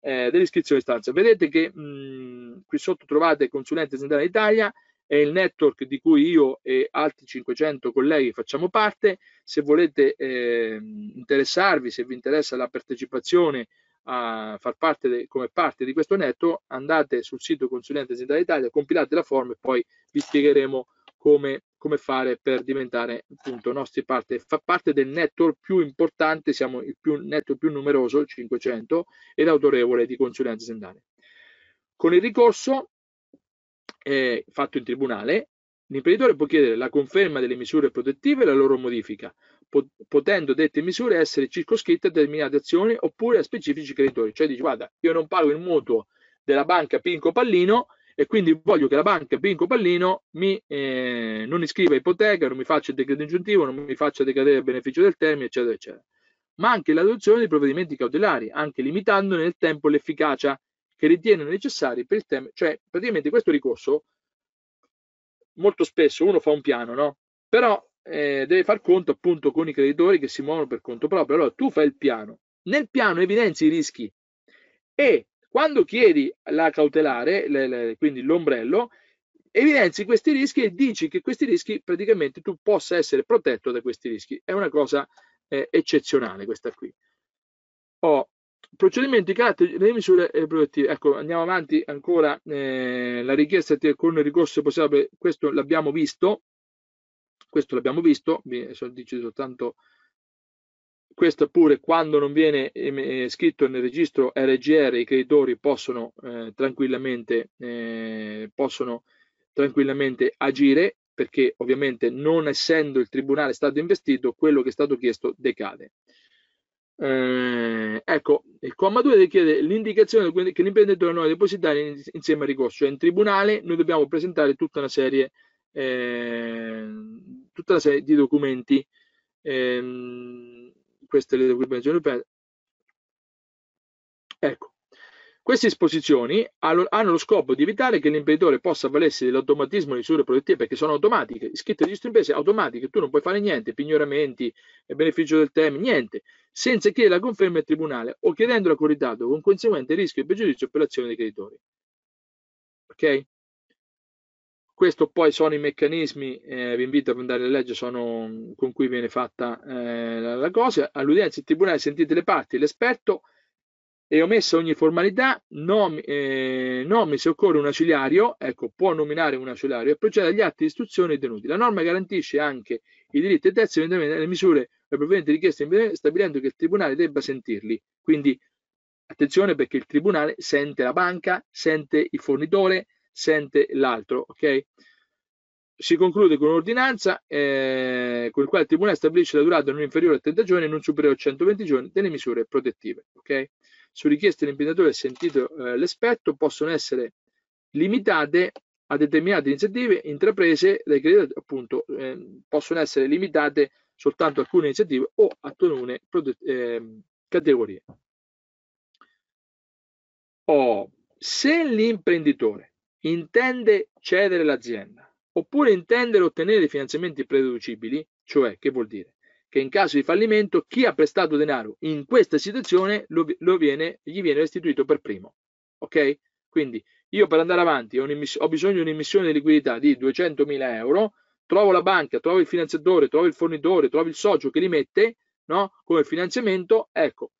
dell'iscrizione di istanza. Vedete che qui sotto trovate Consulente Zendale d'Italia, è il network di cui io e altri 500 colleghi facciamo parte. Se volete interessarvi, se vi interessa la partecipazione a far parte come parte di questo network, andate sul sito Consulente Zendale d'Italia, compilate la form e poi vi spiegheremo come fare per diventare appunto nostri parte. Fa parte del network più importante, siamo il network più numeroso, il 500, ed autorevole di Consulente Zendale. Con il ricorso fatto in tribunale, l'imprenditore può chiedere la conferma delle misure protettive e la loro modifica, potendo dette misure essere circoscritte a determinate azioni oppure a specifici creditori. Cioè dici, guarda, io non pago il mutuo della banca Pinco Pallino e quindi voglio che la banca Pinco Pallino non iscriva ipoteca, non mi faccia il decreto ingiuntivo, non mi faccia decadere il beneficio del termine, eccetera, eccetera. Ma anche l'adozione di provvedimenti cautelari, anche limitando nel tempo l'efficacia che ritiene necessari per il tema. Cioè praticamente questo ricorso, molto spesso uno fa un piano, no? Però deve far conto appunto con i creditori che si muovono per conto proprio. Allora tu fai il piano, nel piano evidenzi i rischi e quando chiedi la cautelare, quindi l'ombrello, evidenzi questi rischi e dici che questi rischi praticamente tu possa essere protetto da questi rischi. È una cosa eccezionale questa qui. Procedimenti di carattere delle misure protettive. Ecco, andiamo avanti ancora. La richiesta con il ricorso possibile, questo l'abbiamo visto. Dice soltanto questo, pure quando non viene scritto nel registro RGR, i creditori possono tranquillamente agire, perché ovviamente non essendo il tribunale stato investito, quello che è stato chiesto decade. Ecco, il comma 2 richiede l'indicazione che l'imprenditore non è depositario insieme al ricorso. Cioè in tribunale noi dobbiamo presentare tutta una serie di documenti. Queste le documentazioni. Ecco, queste disposizioni hanno lo scopo di evitare che l'imprenditore possa avvalersi dell'automatismo di misure protettive, perché sono automatiche, iscritte al registro imprese automatiche, tu non puoi fare niente, pignoramenti, beneficio del termine, niente, senza chiedere la conferma al tribunale o chiedendola con ritardo, con conseguente rischio e pregiudizio per l'azione dei creditori. Ok? Questo poi sono i meccanismi, vi invito ad andare a leggere, con cui viene fatta la cosa. All'udienza il tribunale sentite le parti, l'esperto e omessa ogni formalità, nomi se occorre un ausiliario, ecco, può nominare un ausiliario e procedere agli atti di istruzione detenuti. La norma garantisce anche i diritti e terzi alle misure e provvedimenti richiesti stabilendo che il tribunale debba sentirli. Quindi attenzione, perché il tribunale sente la banca, sente il fornitore, sente l'altro, ok? Si conclude con un'ordinanza con il quale il tribunale stabilisce la durata non inferiore a 30 giorni e non superiore a 120 giorni delle misure protettive, ok? Su richiesta dell'imprenditore sentito l'esperto, possono essere limitate a determinate iniziative intraprese dai creditori, appunto, possono essere limitate soltanto alcune iniziative o alcune categorie. Se l'imprenditore intende cedere l'azienda oppure intende ottenere finanziamenti prededucibili, cioè che vuol dire? Che in caso di fallimento chi ha prestato denaro in questa situazione gli viene restituito per primo, ok? Quindi io, per andare avanti, ho bisogno di un'immissione di liquidità di 200.000 euro, trovo la banca, trovo il finanziatore, trovo il fornitore, trovo il socio che li mette, no? Come finanziamento, ecco,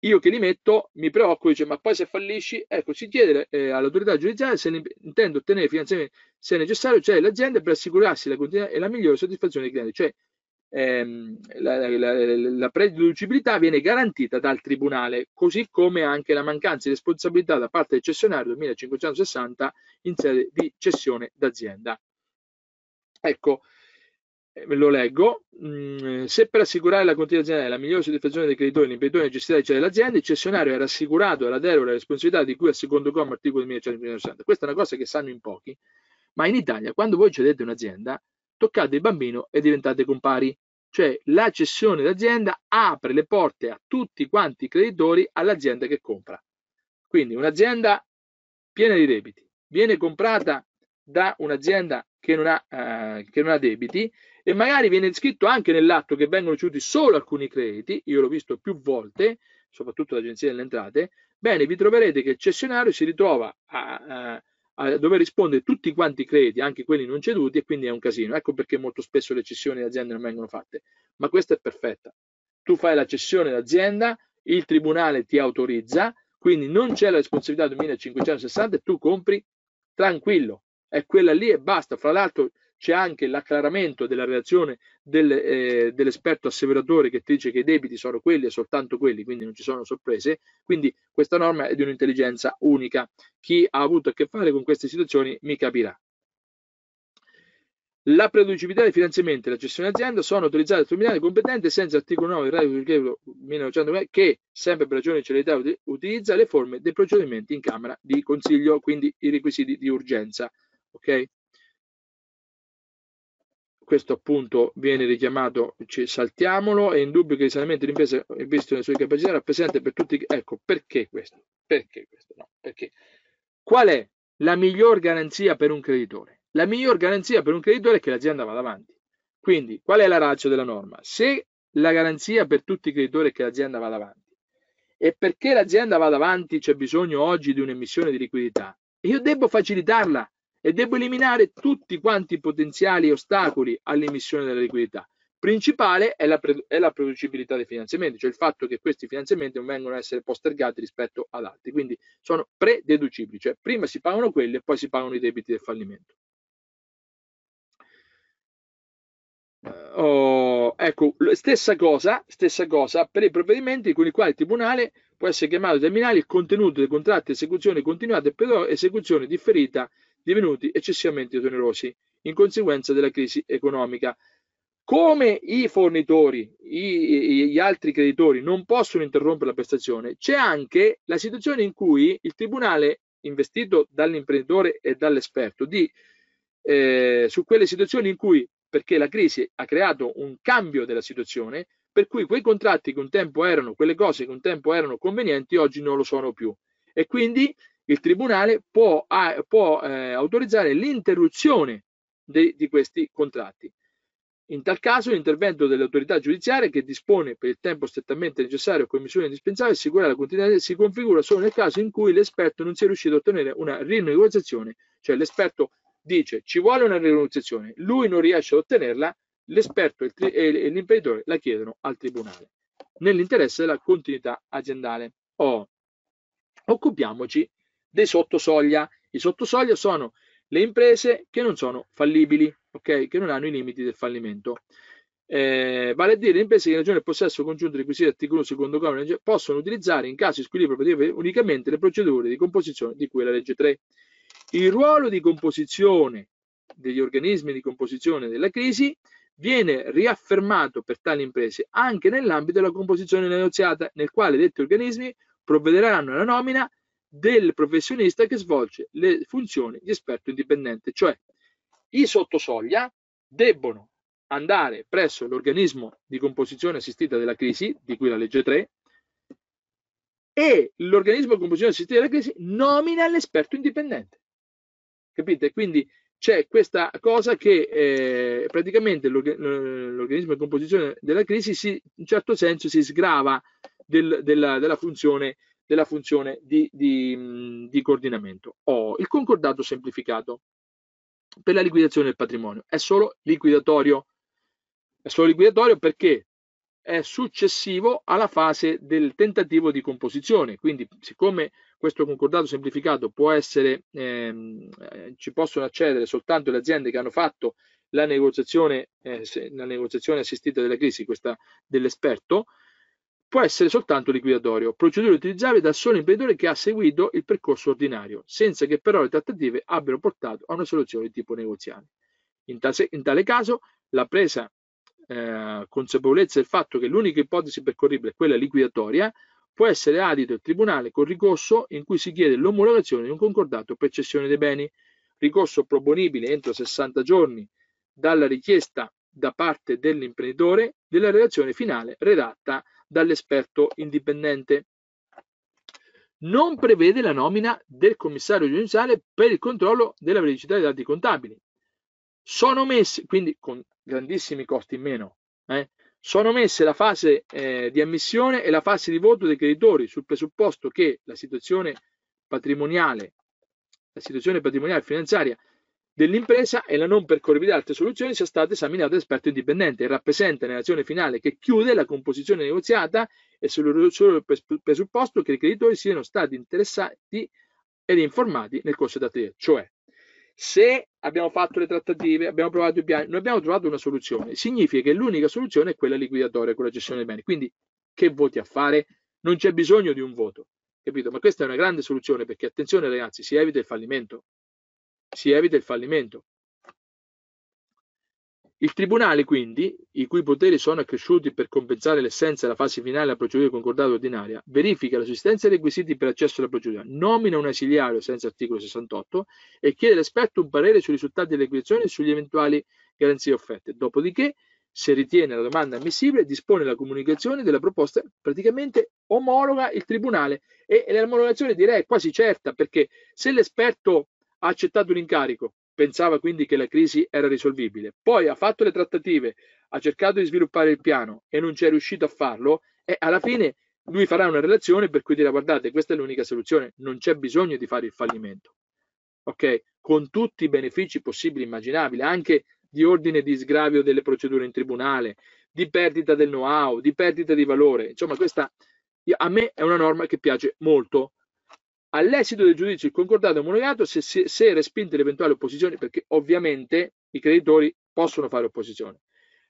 io che li metto mi preoccupo, dice, ma poi se fallisci, ecco, si chiede all'autorità giudiziaria se intende ottenere finanziamenti, se necessario, cioè l'azienda, per assicurarsi la continuità e la migliore soddisfazione dei clienti, cioè la prededucibilità viene garantita dal tribunale, così come anche la mancanza di responsabilità da parte del cessionario 2560 in sede di cessione d'azienda. Ecco, ve lo leggo. Se per assicurare la continuità aziendale e la migliore soddisfazione dei creditori l'imprenditore gestirà l'azienda, il cessionario è rassicurato dalla deroga della responsabilità di cui al secondo comma articolo 1160. Questa è una cosa che sanno in pochi, ma in Italia, quando voi cedete un'azienda, toccate il bambino e diventate compari, cioè la cessione d'azienda apre le porte a tutti quanti i creditori all'azienda che compra. Quindi un'azienda piena di debiti viene comprata da un'azienda che non ha debiti, e magari viene scritto anche nell'atto che vengono ceduti solo alcuni crediti. Io l'ho visto più volte, soprattutto l'Agenzia delle Entrate. Bene, vi troverete che il cessionario si ritrova a dover rispondere tutti quanti i crediti, anche quelli non ceduti, e quindi è un casino. Ecco perché molto spesso le cessioni d'azienda non vengono fatte, ma questa è perfetta. Tu fai la cessione d'azienda, il tribunale ti autorizza, quindi non c'è la responsabilità 2560 e tu compri tranquillo, è quella lì e basta. Fra l'altro c'è anche l'acclaramento della relazione dell'esperto asseveratore, che ti dice che i debiti sono quelli e soltanto quelli, quindi non ci sono sorprese. Quindi questa norma è di un'intelligenza unica. Chi ha avuto a che fare con queste situazioni mi capirà. La prededucibilità dei finanziamenti e la cessione d'azienda sono autorizzate dal tribunale competente senza articolo 9 del regolamento 1909, che sempre per ragioni di celerità utilizza le forme dei procedimenti in camera di consiglio, quindi i requisiti di urgenza, ok? Questo appunto viene richiamato, saltiamolo. È indubbio che il risanamento dell'impresa, visto le sue capacità, rappresenta per tutti. Ecco, perché questo? Perché questo? No, perché? Qual è la miglior garanzia per un creditore? La miglior garanzia per un creditore è che l'azienda vada avanti. Quindi, qual è la ratio della norma? Se la garanzia per tutti i creditori è che l'azienda vada avanti, e perché l'azienda vada avanti c'è bisogno oggi di un'emissione di liquidità, io devo facilitarla e devo eliminare tutti quanti i potenziali ostacoli all'emissione della liquidità. Principale è la producibilità dei finanziamenti, cioè il fatto che questi finanziamenti non vengono a essere postergati rispetto ad altri, quindi sono prededucibili, cioè prima si pagano quelli e poi si pagano i debiti del fallimento. Ecco, stessa cosa per i provvedimenti con i quali il tribunale può essere chiamato a determinare il contenuto dei contratti di esecuzione continuata e esecuzione differita divenuti eccessivamente onerosi in conseguenza della crisi economica. Come i fornitori, gli altri creditori non possono interrompere la prestazione, c'è anche la situazione in cui il tribunale, investito dall'imprenditore e dall'esperto, su quelle situazioni in cui, perché la crisi ha creato un cambio della situazione, per cui quei contratti che un tempo erano, quelle cose che un tempo erano convenienti, oggi non lo sono più. E quindi il tribunale può autorizzare l'interruzione di questi contratti. In tal caso l'intervento dell'autorità giudiziaria, che dispone per il tempo strettamente necessario con misure indispensabili assicurare la continuità, si configura solo nel caso in cui l'esperto non sia riuscito a ottenere una rinegoziazione, cioè l'esperto dice ci vuole una rinegoziazione, lui non riesce ad ottenerla, l'esperto e l'imprenditore la chiedono al tribunale nell'interesse della continuità aziendale. occupiamoci dei sottosoglia. I sottosoglia sono le imprese che non sono fallibili, ok? Che non hanno i limiti del fallimento. Vale a dire le imprese che in ragione del possesso congiunto di requisiti articolo 2 comma possono utilizzare in caso di squilibrio operativo unicamente le procedure di composizione di cui è la legge 3. Il ruolo di composizione degli organismi di composizione della crisi viene riaffermato per tali imprese anche nell'ambito della composizione negoziata, nel quale detti organismi provvederanno alla nomina del professionista che svolge le funzioni di esperto indipendente, cioè i sottosoglia debbono andare presso l'organismo di composizione assistita della crisi, di cui la legge 3, e l'organismo di composizione assistita della crisi nomina l'esperto indipendente. Capite? Quindi c'è questa cosa che praticamente l'organismo di composizione della crisi in un certo senso si sgrava della funzione di coordinamento. Il concordato semplificato per la liquidazione del patrimonio è solo liquidatorio. È solo liquidatorio perché è successivo alla fase del tentativo di composizione, quindi siccome questo concordato semplificato può essere, ci possono accedere soltanto le aziende che hanno fatto la negoziazione assistita della crisi, questa dell'esperto, può essere soltanto liquidatorio, procedure utilizzabili dal solo imprenditore che ha seguito il percorso ordinario, senza che però le trattative abbiano portato a una soluzione di tipo negoziale. In tale caso la presa consapevolezza del fatto che l'unica ipotesi percorribile è quella liquidatoria può essere adito il tribunale con ricorso in cui si chiede l'omologazione di un concordato per cessione dei beni, ricorso proponibile entro 60 giorni dalla richiesta da parte dell'imprenditore della relazione finale redatta dall'esperto indipendente. Non prevede la nomina del commissario giudiziale per il controllo della veridicità dei dati contabili. Sono messi, quindi con grandissimi costi in meno, sono messe la fase di ammissione e la fase di voto dei creditori sul presupposto che la situazione patrimoniale finanziaria dell'impresa e la non percorribilità di altre soluzioni sia stata esaminata da esperto indipendente e rappresenta nell'azione finale che chiude la composizione negoziata e solo il presupposto che i creditori siano stati interessati ed informati nel corso della trattativa, cioè se abbiamo fatto le trattative, abbiamo provato i piani, non abbiamo trovato una soluzione, significa che l'unica soluzione è quella liquidatoria con la gestione dei beni. Quindi che voti a fare? Non c'è bisogno di un voto, capito? Ma questa è una grande soluzione perché, attenzione ragazzi, si evita il fallimento. Si evita il fallimento. Il tribunale, quindi, i cui poteri sono accresciuti per compensare l'essenza della fase finale della procedura concordata ordinaria, verifica la sussistenza dei requisiti per accesso alla procedura, nomina un ausiliario senza articolo 68 e chiede all'esperto un parere sui risultati delle liquidazioni e sugli eventuali garanzie offerte. Dopodiché, se ritiene la domanda ammissibile, dispone la comunicazione della proposta, praticamente omologa il tribunale. E l'omologazione direi è quasi certa, perché se l'esperto ha accettato l'incarico, pensava quindi che la crisi era risolvibile, poi ha fatto le trattative, ha cercato di sviluppare il piano e non ci è riuscito a farlo, e alla fine lui farà una relazione per cui dirà: guardate, questa è l'unica soluzione, non c'è bisogno di fare il fallimento, ok? Con tutti i benefici possibili e immaginabili, anche di ordine di sgravio delle procedure in tribunale, di perdita del know-how, di perdita di valore. Insomma, questa a me è una norma che piace molto. All'esito del giudizio il concordato è omologato se respinte le eventuali opposizioni, perché ovviamente i creditori possono fare opposizione.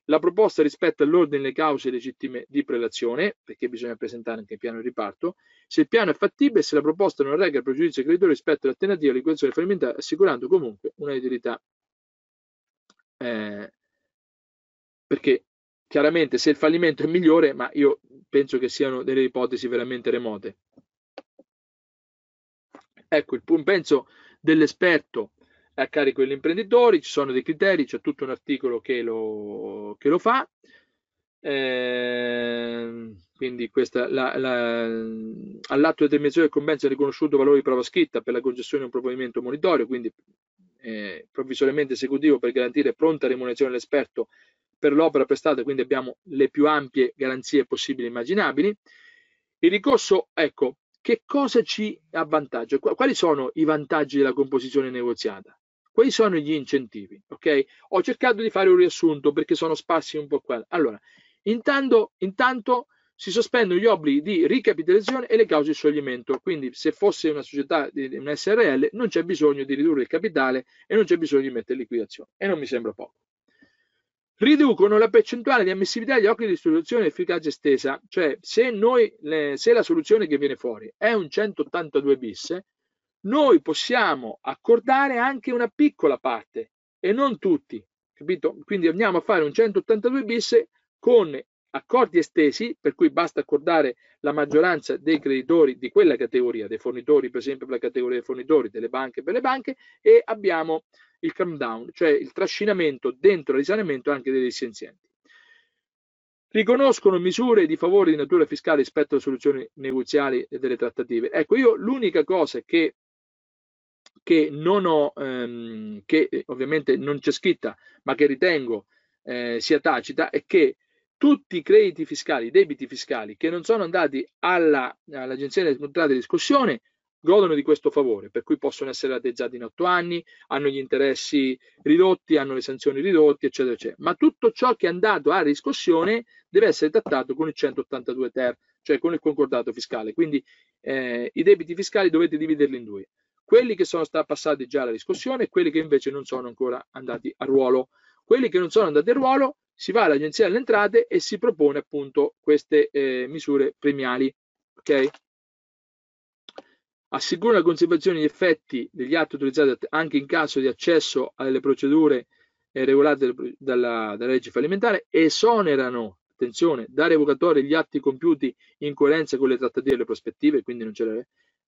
La proposta rispetta l'ordine e le cause legittime di prelazione, perché bisogna presentare anche il piano di riparto. Se il piano è fattibile e se la proposta non reca il pregiudizio ai creditori rispetto all'alternativa alla liquidazione fallimentare, assicurando comunque una utilità. Perché chiaramente se il fallimento è migliore, ma io penso che siano delle ipotesi veramente remote. Ecco, il compenso dell'esperto è a carico degli imprenditori, ci sono dei criteri, c'è tutto un articolo che lo fa, quindi all'atto di determinazione del compenso è riconosciuto valore di prova scritta per la concessione di un provvedimento monitorio, quindi provvisoriamente esecutivo per garantire pronta remunerazione all'esperto per l'opera prestata, quindi abbiamo le più ampie garanzie possibili e immaginabili. Il ricorso, ecco, che cosa ci avvantaggia? Quali sono i vantaggi della composizione negoziata? Quali sono gli incentivi? Okay? Ho cercato di fare un riassunto perché sono sparsi un po' qua. Allora, intanto si sospendono gli obblighi di ricapitalizzazione e le cause di scioglimento. Quindi se fosse una società, un SRL, non c'è bisogno di ridurre il capitale e non c'è bisogno di mettere in liquidazione, e non mi sembra poco. Riducono la percentuale di ammissibilità agli obblighi di soluzione di efficacia estesa, cioè se la soluzione che viene fuori è un 182 bis, noi possiamo accordare anche una piccola parte e non tutti, capito? Quindi andiamo a fare un 182 bis con accordi estesi, per cui basta accordare la maggioranza dei creditori di quella categoria, dei fornitori per esempio per la categoria dei fornitori, delle banche per le banche, e abbiamo il calm down, cioè il trascinamento dentro il risanamento anche dei dissenzienti. Riconoscono misure di favore di natura fiscale rispetto alle soluzioni negoziali e delle trattative. Ecco, io l'unica cosa che non ho, che ovviamente non c'è scritta, ma che ritengo sia tacita, è che tutti i crediti fiscali, i debiti fiscali che non sono andati all'Agenzia delle Entrate di discussione godono di questo favore, per cui possono essere rateizzati in 8 anni, hanno gli interessi ridotti, hanno le sanzioni ridotte, eccetera, eccetera. Ma tutto ciò che è andato a riscossione deve essere trattato con il 182 ter, cioè con il concordato fiscale. Quindi i debiti fiscali dovete dividerli in due: quelli che sono stati passati già alla riscossione e quelli che invece non sono ancora andati a ruolo. Quelli che non sono andati a ruolo si va all'Agenzia delle Entrate e si propone appunto queste misure premiali. Okay? Assicura la conservazione degli effetti degli atti autorizzati anche in caso di accesso alle procedure regolate dalla legge fallimentare. Esonerano, attenzione, da revocatoria gli atti compiuti in coerenza con le trattative e le prospettive, quindi non ce l'è.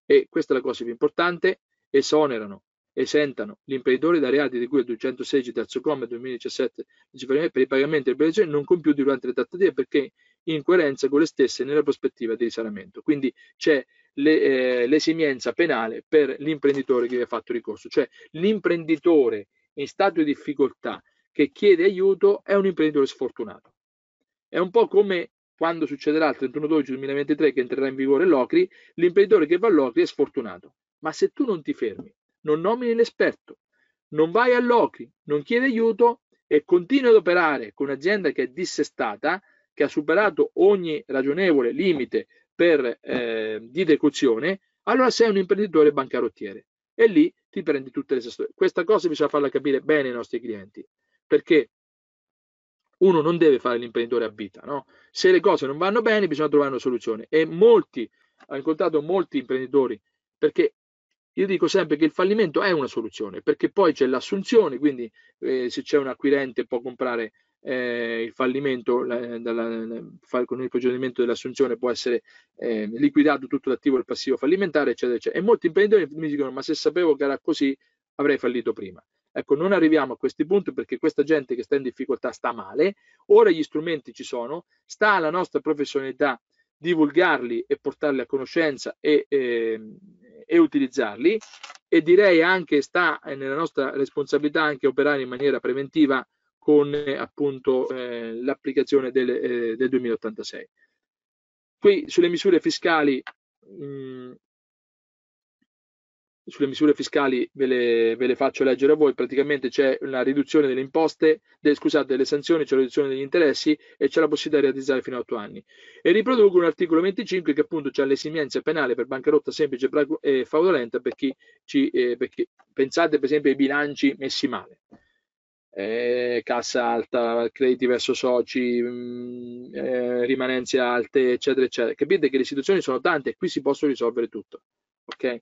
E questa è la cosa più importante: esonerano, esentano l'imprenditore da reati di cui al 216 terzo comma 2017 per i pagamenti e le operazioni non compiuti durante le trattative, perché in coerenza con le stesse nella prospettiva di risanamento. Quindi c'è l'esimienza penale per l'imprenditore che vi ha fatto ricorso, cioè l'imprenditore in stato di difficoltà che chiede aiuto è un imprenditore sfortunato. È un po' come quando succederà il 31/12/2023 che entrerà in vigore l'OCRI: l'imprenditore che va all'OCRI è sfortunato, ma se tu non ti fermi, non nomini l'esperto, non vai all'OCRI, non chiedi aiuto e continui ad operare con un'azienda che è dissestata, che ha superato ogni ragionevole limite di decuzione, allora sei un imprenditore bancarottiere e lì ti prendi tutte le storie. Questa cosa bisogna farla capire bene ai nostri clienti, perché uno non deve fare l'imprenditore a vita, no? Se le cose non vanno bene bisogna trovare una soluzione, e ho incontrato molti imprenditori, perché io dico sempre che il fallimento è una soluzione, perché poi c'è l'assunzione, quindi se c'è un acquirente può comprare il fallimento con il procedimento dell'assunzione, può essere liquidato tutto l'attivo e il passivo fallimentare, eccetera, eccetera. E molti imprenditori mi dicono: ma se sapevo che era così avrei fallito prima. Ecco, non arriviamo a questi punti, perché questa gente che sta in difficoltà sta male. Ora gli strumenti ci sono, sta alla nostra professionalità divulgarli e portarli a conoscenza e utilizzarli, e direi anche sta nella nostra responsabilità anche operare in maniera preventiva con appunto l'applicazione del 2086. Qui sulle misure fiscali ve le faccio leggere a voi. Praticamente c'è una riduzione delle imposte, delle sanzioni, c'è la riduzione degli interessi e c'è la possibilità di realizzare fino a 8 anni. E riproducono l'articolo 25, che appunto c'è l'esimienza penale per bancarotta semplice e fraudolenta per chi pensate per esempio ai bilanci messi male. Cassa alta, crediti verso soci, rimanenze alte, eccetera, eccetera. Capite che le situazioni sono tante e qui si possono risolvere tutto. Ok?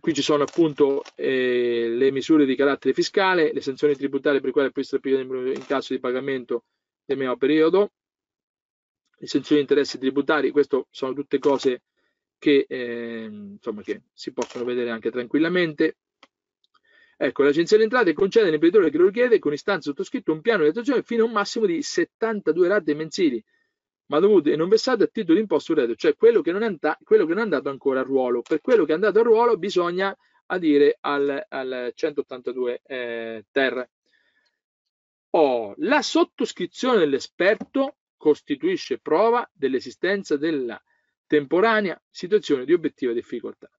Qui ci sono appunto le misure di carattere fiscale, le sanzioni tributarie per quale può essere applicata in caso di pagamento del medio periodo, le sanzioni di interessi tributari. Queste sono tutte cose che si possono vedere anche tranquillamente. Ecco, l'Agenzia delle Entrate concede all'imprenditore che lo richiede con istanza sottoscritta un piano di attuazione fino a un massimo di 72 rate mensili, ma dovute e non versate a titolo di imposta sul reddito, cioè quello che non è andato ancora a ruolo. Per quello che è andato a ruolo bisogna adire al 182 ter. La sottoscrizione dell'esperto costituisce prova dell'esistenza della temporanea situazione di obiettiva difficoltà.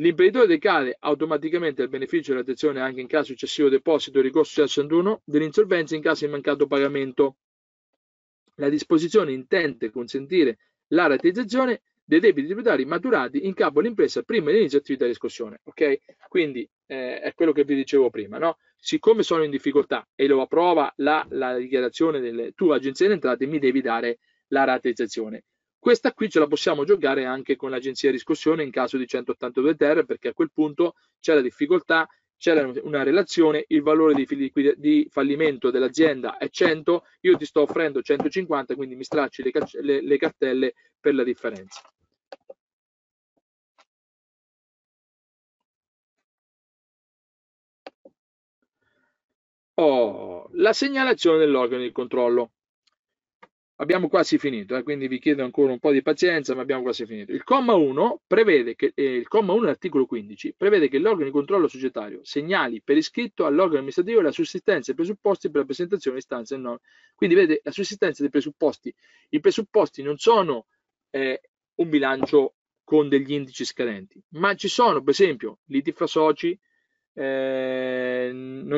L'imprenditore decade automaticamente il beneficio dell'attenzione anche in caso di eccessivo deposito o ricorso del 61 dell'insolvenza in caso di mancato pagamento. La disposizione intende consentire la rateizzazione dei debiti tributari maturati in capo all'impresa prima dell'inizio attività di riscossione. Ok? Quindi è quello che vi dicevo prima, no? Siccome sono in difficoltà e lo approva la dichiarazione della tua agenzia delle entrate, mi devi dare la rateizzazione. Questa qui ce la possiamo giocare anche con l'agenzia di riscossione in caso di 182 ter, perché a quel punto c'è la difficoltà, c'è una relazione, il valore di fallimento dell'azienda è 100, io ti sto offrendo 150, quindi mi stracci le cartelle per la differenza. Oh, la segnalazione dell'organo di controllo. Abbiamo quasi finito, quindi vi chiedo ancora un po' di pazienza, ma abbiamo quasi finito. Il comma 1 prevede che il comma 1 dell'articolo 15 prevede che l'organo di controllo societario segnali per iscritto all'organo amministrativo la sussistenza dei presupposti per la presentazione di istanze e non. Quindi vedete la sussistenza dei presupposti. I presupposti non sono un bilancio con degli indici scadenti, ma ci sono, per esempio, liti fra soci, non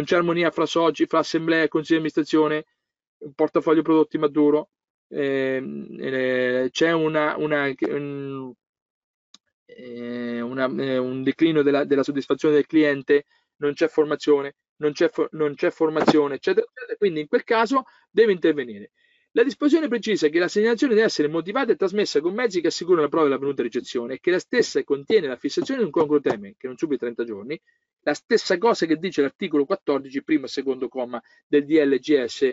c'è armonia fra soci, fra assemblea e consiglio di amministrazione, un portafoglio prodotti maturo. C'è un declino della soddisfazione del cliente, non c'è formazione, non c'è formazione, eccetera, eccetera. Quindi in quel caso deve intervenire. La disposizione precisa che la segnalazione deve essere motivata e trasmessa con mezzi che assicurano la prova dell'avvenuta ricezione e che la stessa contiene la fissazione di un congruo termine che non superi 30 giorni, la stessa cosa che dice l'articolo 14, primo e secondo comma del DLGS.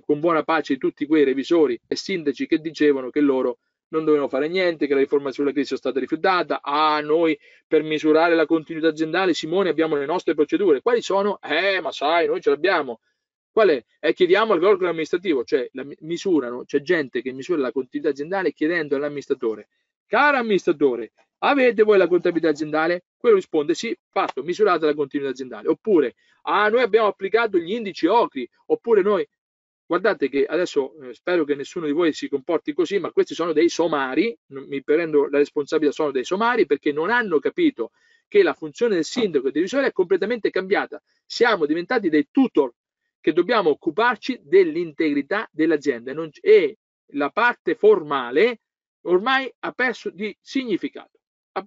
Con buona pace di tutti quei revisori e sindaci che dicevano che loro non dovevano fare niente, che la riforma sulla crisi è stata rifiutata. Ah, noi per misurare la continuità aziendale, Simone, abbiamo le nostre procedure. Quali sono? Ma sai, noi ce l'abbiamo. Qual è? Chiediamo all'organo amministrativo, cioè misurano, c'è gente che misura la continuità aziendale chiedendo all'amministratore: caro amministratore, avete voi la contabilità aziendale? Quello risponde sì, fatto, misurata la continuità aziendale. Oppure, noi abbiamo applicato gli indici OCRI, oppure noi. Guardate che adesso spero che nessuno di voi si comporti così, ma questi sono dei somari, mi prendo la responsabilità, sono dei somari perché non hanno capito che la funzione del sindaco e del revisore è completamente cambiata. Siamo diventati dei tutor che dobbiamo occuparci dell'integrità dell'azienda e la parte formale ormai ha perso di significato, e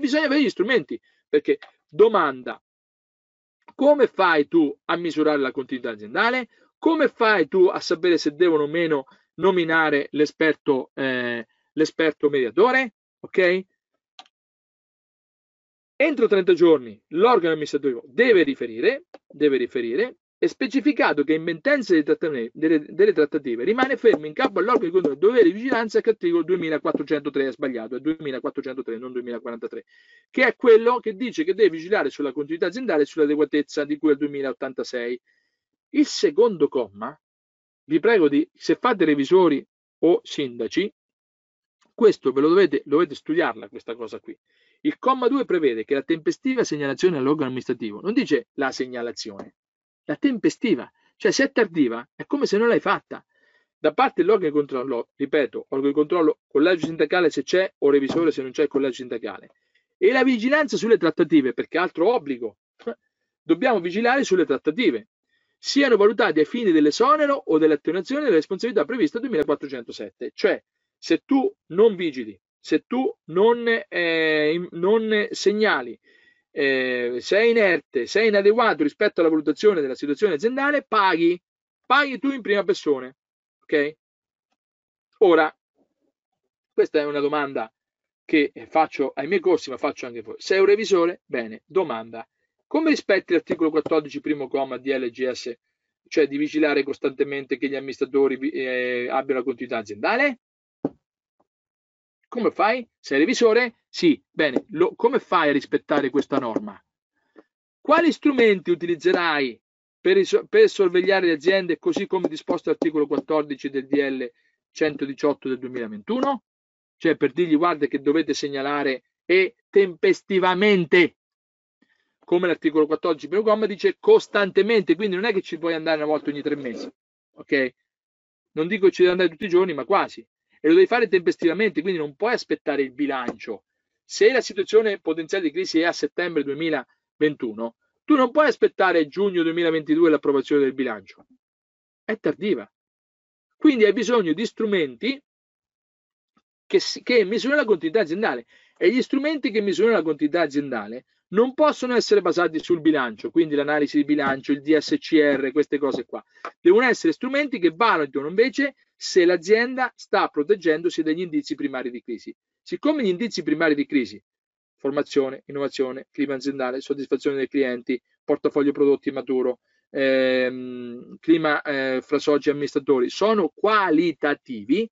bisogna avere gli strumenti, perché domanda: come fai tu a misurare la continuità aziendale? Come fai tu a sapere se devono o meno nominare l'esperto mediatore? Ok? Entro 30 giorni l'organo amministrativo deve riferire, è specificato che in pendenza delle trattative rimane fermo in capo all'organo di controllo il dovere di vigilanza che articolo 2403 è sbagliato, è 2403 non 2043, che è quello che dice che deve vigilare sulla continuità aziendale e sull'adeguatezza di cui è il 2086. Il secondo comma, vi prego se fate revisori o sindaci, questo ve lo dovete studiarla questa cosa qui. Il comma 2 prevede che la tempestiva segnalazione all'organo amministrativo, non dice la segnalazione, la tempestiva, cioè se è tardiva è come se non l'hai fatta. Da parte dell'organo di controllo, ripeto, organo di controllo, collegio sindacale se c'è o revisore se non c'è il collegio sindacale. E la vigilanza sulle trattative, perché altro obbligo, dobbiamo vigilare sulle trattative. Siano valutati ai fini dell'esonero o dell'attenuazione della responsabilità prevista 2407. Cioè, se tu non vigili, se tu non segnali, sei inerte, sei inadeguato rispetto alla valutazione della situazione aziendale, paghi tu in prima persona. Ok? Ora, questa è una domanda che faccio ai miei corsi, ma faccio anche voi. Sei un revisore? Bene, domanda. Come rispetti l'articolo 14, primo comma di DLGS, cioè di vigilare costantemente che gli amministratori abbiano la continuità aziendale? Come fai? Sei revisore? Sì, bene. Come fai a rispettare questa norma? Quali strumenti utilizzerai per sorvegliare le aziende così come disposto l'articolo 14 del DL 118 del 2021? Cioè per dirgli guarda che dovete segnalare e tempestivamente, come l'articolo 14, primo comma, dice costantemente, quindi non è che ci puoi andare una volta ogni 3 mesi, ok? Non dico ci devi andare tutti i giorni, ma quasi. E lo devi fare tempestivamente, quindi non puoi aspettare il bilancio. se la situazione potenziale di crisi è a settembre 2021, tu non puoi aspettare giugno 2022 l'approvazione del bilancio. È tardiva. Quindi hai bisogno di strumenti che misurano la continuità aziendale, e gli strumenti che misurano la continuità aziendale non possono essere basati sul bilancio, quindi l'analisi di bilancio, il DSCR, queste cose qua. Devono essere strumenti che valutano invece se l'azienda sta proteggendosi dagli indizi primari di crisi. Siccome gli indizi primari di crisi, formazione, innovazione, clima aziendale, soddisfazione dei clienti, portafoglio prodotti maturo, clima fra soci e amministratori, sono qualitativi,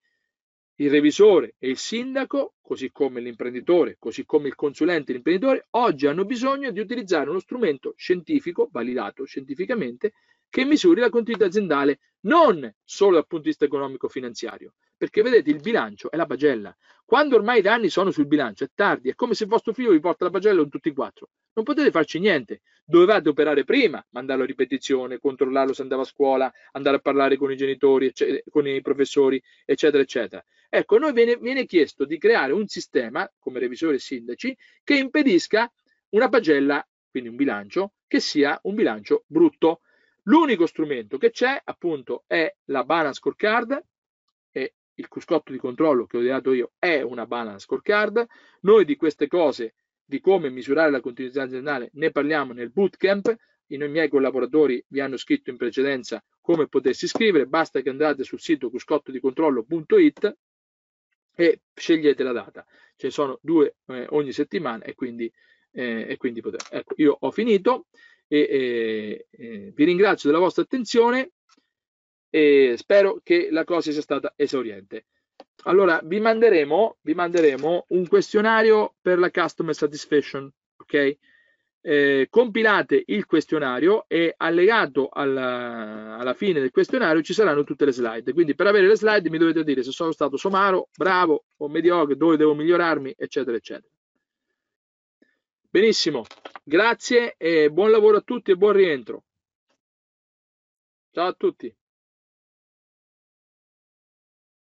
il revisore e il sindaco, così come l'imprenditore, così come il consulente e l'imprenditore, oggi hanno bisogno di utilizzare uno strumento scientifico, validato scientificamente, che misuri la continuità aziendale non solo dal punto di vista economico-finanziario, perché vedete il bilancio è la pagella. Quando ormai i danni sono sul bilancio è tardi, è come se vostro figlio vi porta la pagella con tutti e quattro, non potete farci niente, dovevate operare prima, mandarlo a ripetizione, controllarlo se andava a scuola, andare a parlare con i genitori, con i professori, eccetera eccetera. Ecco, noi viene chiesto di creare un sistema, come revisori e sindaci, che impedisca una pagella, quindi un bilancio, che sia un bilancio brutto. L'unico strumento che c'è, appunto, è la Balanced Scorecard, e il cruscotto di controllo che ho ideato io è una Balanced Scorecard. Noi di queste cose, di come misurare la continuità aziendale, ne parliamo nel bootcamp. I miei collaboratori vi hanno scritto in precedenza come potersi iscrivere, basta che andate sul sito cruscotto di controllo.it e scegliete la data. Ce ne sono 2 ogni settimana, e quindi, ecco, io ho finito. Vi ringrazio della vostra attenzione e spero che la cosa sia stata esauriente. Allora vi manderemo un questionario per la customer satisfaction, ok? Compilate il questionario e allegato alla fine del questionario ci saranno tutte le slide, quindi per avere le slide mi dovete dire se sono stato somaro, bravo o mediocre, dove devo migliorarmi, eccetera eccetera. Benissimo, grazie e buon lavoro a tutti e buon rientro. Ciao a tutti.